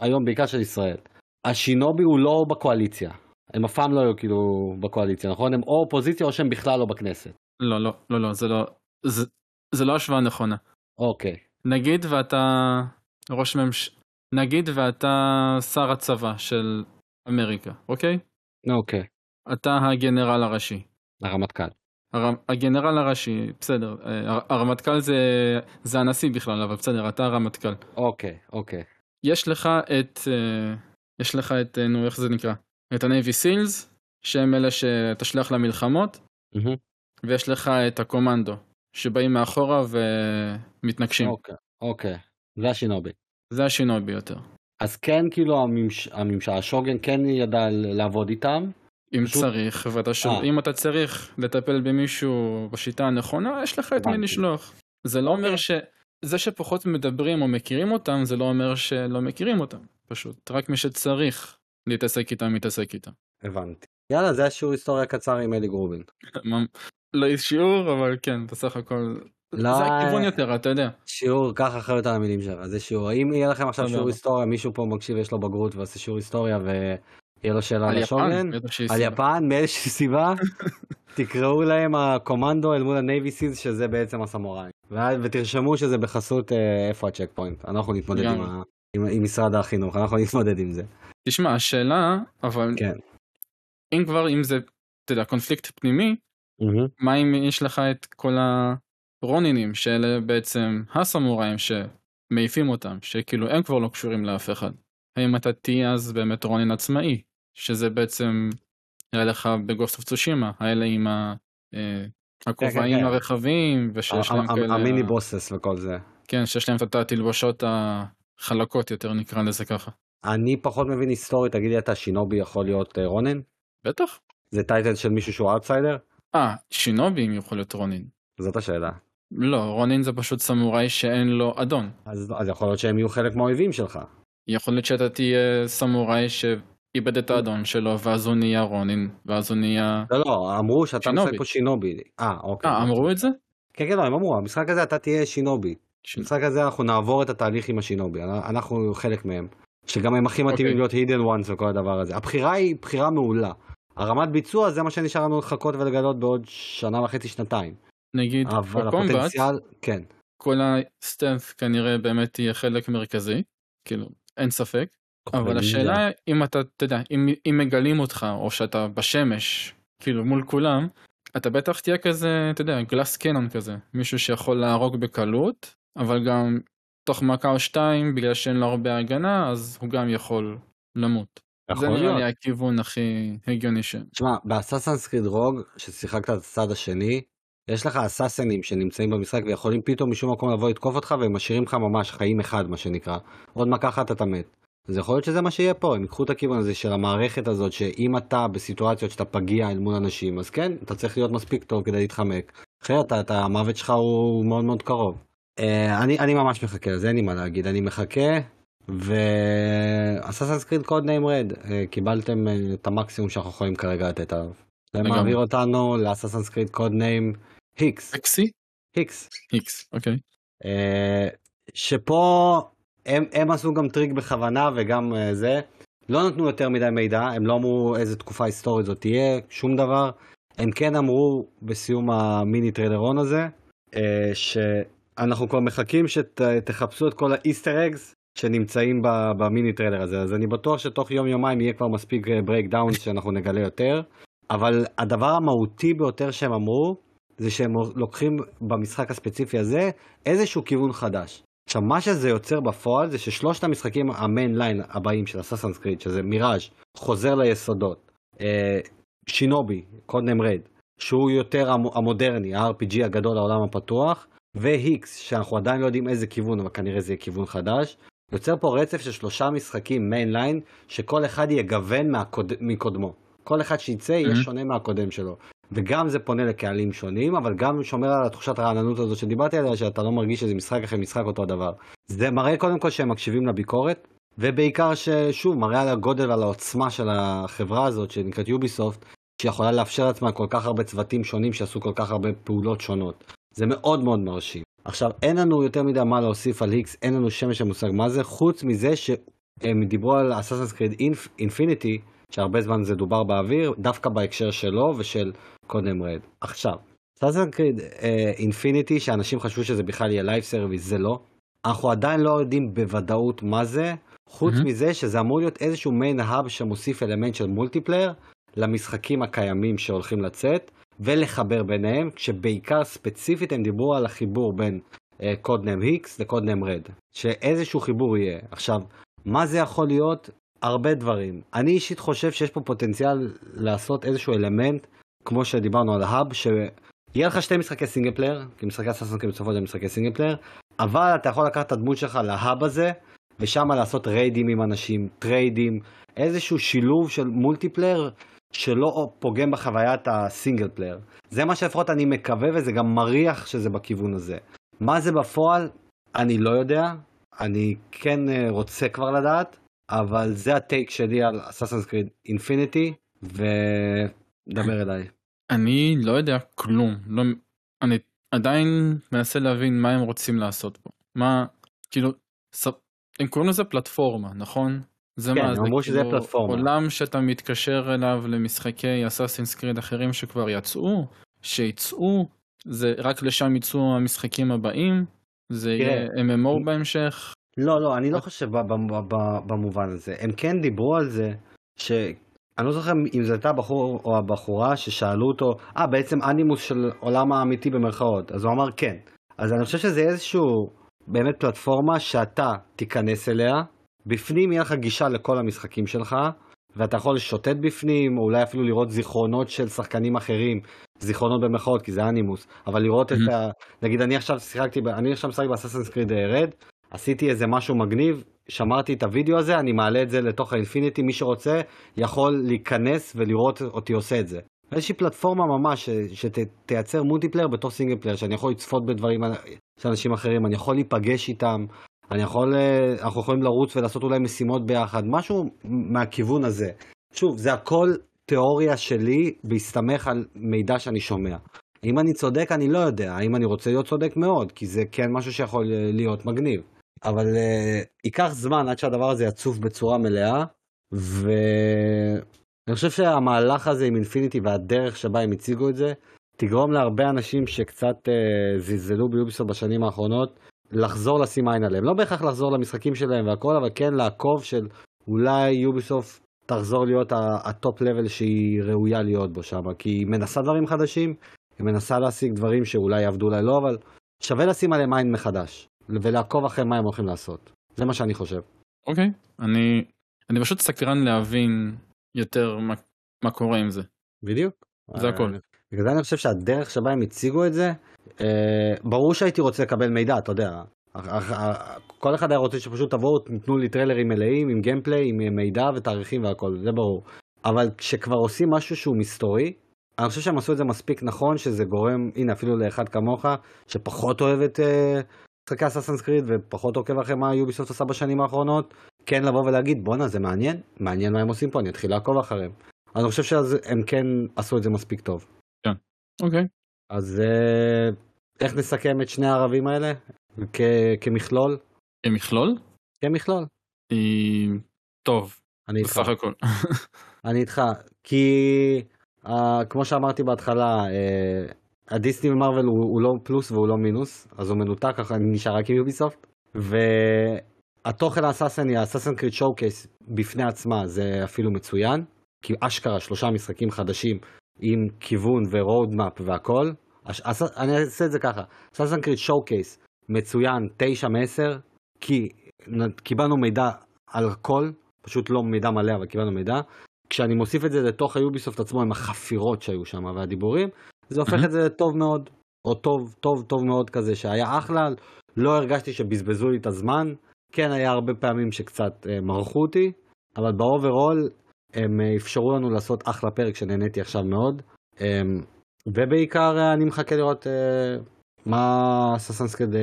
היום בעיקר של ישראל. השינובי הוא לא בקואליציה. הם אף פעם לא היו כאילו בקואליציה, נכון? הם או אופוזיציה או שהם בכלל לא בכנסת. לא, לא, לא, לא. זה לא, זה, זה לא השוואה נכונה. אוקיי. Okay. נגיד ואתה ראש ממשלה, נגיד ואתה שר הצבא של אמריקה, אוקיי? אוקיי. אתה הגנרל הראשי. הרמטכ"ל. הגנרל הראשי, בסדר. הרמטכ"ל זה הנשיא בכלל, אבל בסדר, אתה הרמטכ"ל. אוקיי, אוקיי. יש לך את, יש לך את, נו, איך זה נקרא? את הנייבי סילס, שהם אלה שתשלח למלחמות, ויש לך את הקומנדו, שבאים מאחורה ומתנגשים. אוקיי, אוקיי. זה השינובי. זה השינוי ביותר. אז כן, כאילו, הממש... הממש... השוגן כן ידע לעבוד איתם. אם פשוט... צריך, ואתה שוב, אם אתה צריך לטפל במישהו בשיטה הנכונה, יש לך את מי לשלוח. זה לא אומר ש... זה שפחות מדברים או מכירים אותם, זה לא אומר שלא מכירים אותם. פשוט, רק מי שצריך להתעסק איתם, מתעסק איתם. הבנתי. יאללה, זה השיעור היסטוריה קצר עם אלי גרובין. לא שיעור, אבל כן, בסך הכל... זה הכיוון יותר, אתה יודע. שיעור, ככה אחרת על המילים שלך, זה שיעור. אם יהיה לכם עכשיו שיעור היסטוריה, מישהו פה מקשיב, יש לו בגרות ועושה שיעור היסטוריה, ויהיה לו שאלה על השוגן, על יפן, מאיזושהי סיבה, תקראו להם הקומנדו אל מול הנייבי סיז, שזה בעצם הסמוראי. ותרשמו שזה בחסות איפה הצ'ק פוינט. אנחנו נתמודד עם משרד החינוך, אנחנו נתמודד עם זה. תשמע, השאלה, אבל אם כבר, אם זה, אתה יודע, קונפליקט פנימי, מה אם יש לך את כל ה... רונינים, שאלה בעצם הסמוראים שמעיפים אותם, שכאילו הם כבר לא קשורים לאף אחד. האם אתה תהיה אז באמת רונין עצמאי, שזה בעצם היה לך בגוסט אוף צושימה, האלה עם הכובעים הרחבים, ושיש להם כאלה... המיני בוסס וכל זה. כן, שיש להם את התלבושות החלקות יותר, נקרא לזה ככה. אני פחות מבין היסטורית, תגיד לי, אתה שינובי יכול להיות רונין? בטח. זה טייטל של מישהו שהוא אאוטסיידר? אה, שינובי יכול להיות רונין. זאת השאלה. לא, רונין זה פשוט סמוראי שאין לו אדון. אז, אז יכול להיות שהם יהיו חלק מהאויבים שלך. יכול להיות שאתה תהיה סמוראי שאיבד את האדון שלו, ואז הוא נהיה רונין, ואז הוא נהיה... לא, לא, אמרו שאתה משחק פה שינובי. אה, אוקיי. אה, אמרו את זה? כן, כן, לא, הם אמרו, המשחק הזה אתה תהיה שינובי. במשחק הזה אנחנו נעבור את התהליך עם השינובי, אנחנו חלק מהם. שגם הם הכי מתאימים להיות הידן וואנס וכל הדבר הזה. הבחירה היא בחירה מעולה. הרמת ביצוע זה מה שנשארנו לחכות ולגלות בעוד שנה וחצי, שנתיים. נגיד, בקומבט, כן. כל הסטנף כנראה באמת יהיה חלק מרכזי, כאילו, אין ספק, אבל השאלה אם אתה, אתה יודע, אם, אם מגלים אותך, או שאתה בשמש, כאילו, מול כולם, אתה בטח תהיה כזה, אתה יודע, גלאס קנון כזה, מישהו שיכול להרוג בקלות, אבל גם תוך מכה או שתיים, בגלל שאין לו הרבה הגנה, אז הוא גם יכול למות. זה נראה לי הכיוון הכי הגיוני ש... תשמע, באסאסינס קריד רוג, ששיחקת את הצד השני, יש לך אסאסינים שנמצאים במשחק ויכולים פתאום משום מקום לבוא לתקוף אותך והם משאירים לך ממש חיים אחד מה שנקרא. עוד מכה אחת אתה מת. אז יכול להיות שזה מה שיהיה פה, הם יקחו את הכיוון הזה של המערכת הזאת, שאם אתה בסיטואציות שאתה פגיע אל מול אנשים, אז כן, אתה צריך להיות מספיק טוב כדי להתחמק. אחרי אתה, אתה, המוות שלך הוא מאוד מאוד קרוב. אה, אני, אני ממש מחכה, אז אין לי מה להגיד, אני מחכה, ו... Assassin's Creed Codename Red, אה, קיבלתם אה, את המקסימום שאנחנו יכולים כרגע לתת עליו. זה מעביר אותנו ל-Assassin's Creed Codename Hicks. Hicks? Hicks. Hicks, אוקיי. אה, שפה... הם, הם עשו גם טריק בכוונה וגם uh, זה, לא נתנו יותר מדי מידע, הם לא אמרו איזה תקופה היסטורית זאת תהיה, שום דבר, הם כן אמרו בסיום המיני טריילרון הזה, uh, שאנחנו כבר מחכים שתחפשו את כל האיסטר אגס שנמצאים במיני טריילר הזה, אז אני בטוח שתוך יום יומיים יהיה כבר מספיק ברייק דאון שאנחנו נגלה יותר, אבל הדבר המהותי ביותר שהם אמרו, זה שהם לוקחים במשחק הספציפי הזה איזשהו כיוון חדש. עכשיו, מה שזה יוצר בפועל זה ששלושת המשחקים המיינליין הבאים של Assassin's Creed, שזה מיראז' חוזר ליסודות, שינובי, קודנם רד, שהוא יותר המודרני, ה-אר פי ג'י הגדול לעולם הפתוח, והיקס, שאנחנו עדיין לא יודעים איזה כיוון, אבל כנראה זה יהיה כיוון חדש, יוצר פה רצף של שלושה משחקים מיינליין, שכל אחד יגוון מקודמו. כל אחד שיצא יהיה שונה מהקודם שלו. וגם זה פונה לקהלים שונים, אבל גם שומר על התחושת הרעננות הזאת שדיברתי עליה, שאתה לא מרגיש שזה משחק אחרי משחק אותו הדבר. זה מראה קודם כל שהם מקשיבים לביקורת, ובעיקר ששוב מראה על הגודל ועל העוצמה של החברה הזאת, שנקראת יוביסופט, שיכולה לאפשר לעצמה כל כך הרבה צוותים שונים שעשו כל כך הרבה פעולות שונות. זה מאוד מאוד מרשים. עכשיו, אין לנו יותר מדי מה להוסיף על היקס, אין לנו שמש המושג מה זה, חוץ מזה שהם דיברו על Assassin's Creed Infinity, שהרבה זמן זה דובר באוויר, דווקא בהקשר שלו ושל קודם רד. עכשיו, Assassin's Creed Infinity, שאנשים חשבו שזה בכלל יהיה לייב סרוויס, זה לא. אנחנו עדיין לא יודעים בוודאות מה זה, חוץ מזה שזה אמור להיות איזשהו מיין האב שמוסיף אלמנט של מולטיפלייר למשחקים הקיימים שהולכים לצאת, ולחבר ביניהם, כשבעיקר ספציפית הם דיברו על החיבור בין קודנם היקס לקודנם רד, שאיזשהו חיבור יהיה. עכשיו, מה זה יכול להיות? הרבה דברים. אני אישית חושב שיש פה פוטנציאל לעשות איזשהו אלמנט, כמו שדיברנו על ההאב, שיהיה לך שתי משחקי סינגל פלייר, כי משחקי אססינס קריד בסופו של משחקי סינגל פלייר, אבל אתה יכול לקחת את הדמות שלך להאב הזה, ושם לעשות ריידים עם אנשים, טריידים, איזשהו שילוב של מולטיפלייר, שלא פוגם בחוויית הסינגל פלייר. זה מה שלפחות אני מקווה, וזה גם מריח שזה בכיוון הזה. מה זה בפועל? אני לא יודע. אני כן רוצה כבר לדעת. אבל זה הטייק שלי על Assassin's Creed Infinity, ודבר אליי. אני לא יודע כלום, לא, אני עדיין מנסה להבין מה הם רוצים לעשות פה. מה, כאילו, ספ... הם קוראים לזה פלטפורמה, נכון? זה כן, מה, זה כאילו שזה פלטפורמה. עולם שאתה מתקשר אליו למשחקי Assassin's Creed אחרים שכבר יצאו, שיצאו, זה רק לשם יצאו המשחקים הבאים, זה כן. יהיה אם אם או בהמשך. לא, לא, אני לא חושב במובן הזה. הם כן דיברו על זה, שאני לא זוכר אם זה הייתה הבחור או הבחורה ששאלו אותו, אה, בעצם אנימוס של עולם האמיתי במרכאות. אז הוא אמר כן. אז אני חושב שזה איזשהו באמת פלטפורמה שאתה תיכנס אליה, בפנים יהיה לך גישה לכל המשחקים שלך, ואתה יכול לשוטט בפנים, או אולי אפילו לראות זיכרונות של שחקנים אחרים, זיכרונות במרכאות, כי זה אנימוס, אבל לראות את ה... נגיד, אני עכשיו שיחקתי, אני עכשיו שיחקתי ב-Assassin's Creed Red, עשיתי איזה משהו מגניב, שמרתי את הוידאו הזה, אני מעלה את זה לתוך האינפיניטי, מי שרוצה יכול להיכנס ולראות אותי עושה את זה. איזושהי פלטפורמה ממש שתייצר מולטיפלייר בתוך סינגל פלייר, שאני יכול לצפות בדברים של אנשים אחרים, אני יכול להיפגש איתם, אני יכול, אנחנו יכולים לרוץ ולעשות אולי משימות ביחד, משהו מהכיוון הזה. שוב, זה הכל תיאוריה שלי בהסתמך על מידע שאני שומע. אם אני צודק אני לא יודע, אם אני רוצה להיות צודק מאוד, כי זה כן משהו שיכול להיות מגניב. אבל uh, ייקח זמן עד שהדבר הזה יצוף בצורה מלאה, ואני חושב שהמהלך הזה עם אינפיניטי והדרך שבה הם הציגו את זה, תגרום להרבה אנשים שקצת uh, זלזלו ביוביסופט בשנים האחרונות, לחזור לשים עין עליהם. לא בהכרח לחזור למשחקים שלהם והכל, אבל כן לעקוב של אולי יוביסופט תחזור להיות הטופ לבל שהיא ראויה להיות בו שם, כי היא מנסה דברים חדשים, היא מנסה להשיג דברים שאולי יעבדו אולי לא, אבל שווה לשים עליהם עין מחדש. ולעקוב אחרי מה הם הולכים לעשות. זה מה שאני חושב. אוקיי. אני, אני פשוט סקרן להבין יותר מה, מה קורה עם זה. בדיוק. זה הכל. בגלל זה אני חושב שהדרך שבה הם הציגו את זה, אה, ברור שהייתי רוצה לקבל מידע, אתה יודע. כל אחד היה רוצה שפשוט תבואו, תנו לי טריילרים מלאים, עם גיימפליי, עם מידע ותאריכים והכל, זה ברור. אבל כשכבר עושים משהו שהוא מסתורי, אני חושב שהם עשו את זה מספיק נכון, שזה גורם, הנה, אפילו לאחד כמוך, שפחות אוהב את משחקי אססינס קריד, ופחות עוקב אחרי מה יוביסופט עשה בשנים האחרונות, כן לבוא ולהגיד, בונה, זה מעניין, מעניין מה הם עושים פה, אני אתחיל לעקוב אחריהם. אני חושב שהם כן עשו את זה מספיק טוב. כן, אוקיי. אז איך נסכם את שני הערבים האלה? כמכלול? כמכלול? כמכלול. טוב, בסך הכל. אני איתך, כי כמו שאמרתי בהתחלה, הדיסני ומרוול הוא לא פלוס והוא לא מינוס, אז הוא מנותק, ככה נשאר רק עם יוביסופט, והתוכן האססן היא האססן קריד שואוקייס בפני עצמה, זה אפילו מצוין, כי אשכרה שלושה משחקים חדשים עם כיוון ורודמאפ והכל, אני אעשה את זה ככה, אססן קריד שואוקייס מצוין תשע מעשר, כי קיבלנו מידע על הכל, פשוט לא מידע מלא, אבל קיבלנו מידע. כשאני מוסיף את זה לתוך היוביסופט עצמו, עם החפירות שהיו שם והדיבורים, זה הופך את זה טוב מאוד, או טוב, טוב, טוב מאוד כזה, שהיה אחלה, לא הרגשתי שבזבזו לי את הזמן, כן היה הרבה פעמים שקצת מרחו אותי, אבל באוברול הם אפשרו לנו לעשות אחלה פרק שנהניתי עכשיו מאוד, ובעיקר אני מחכה לראות מה אססינס קריד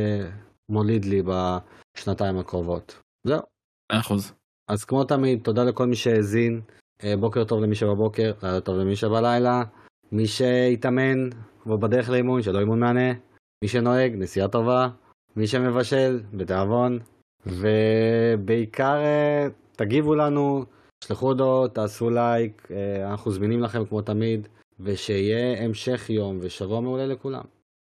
מוליד לי בשנתיים הקרובות. זהו. אחוז. אז כמו תמיד, תודה לכל מי שהאזין, בוקר טוב למי שבבוקר, לילה טוב למי שבלילה, מי שהתאמן ובדרך לאימון, שלא אימון מענה, מי שנוהג, נסיעה טובה, מי שמבשל, בתאבון, ובעיקר תגיבו לנו, שלחו הודעות, תעשו לייק, אנחנו זמינים לכם כמו תמיד, ושיהיה המשך יום ושבוע מעולה לכולם.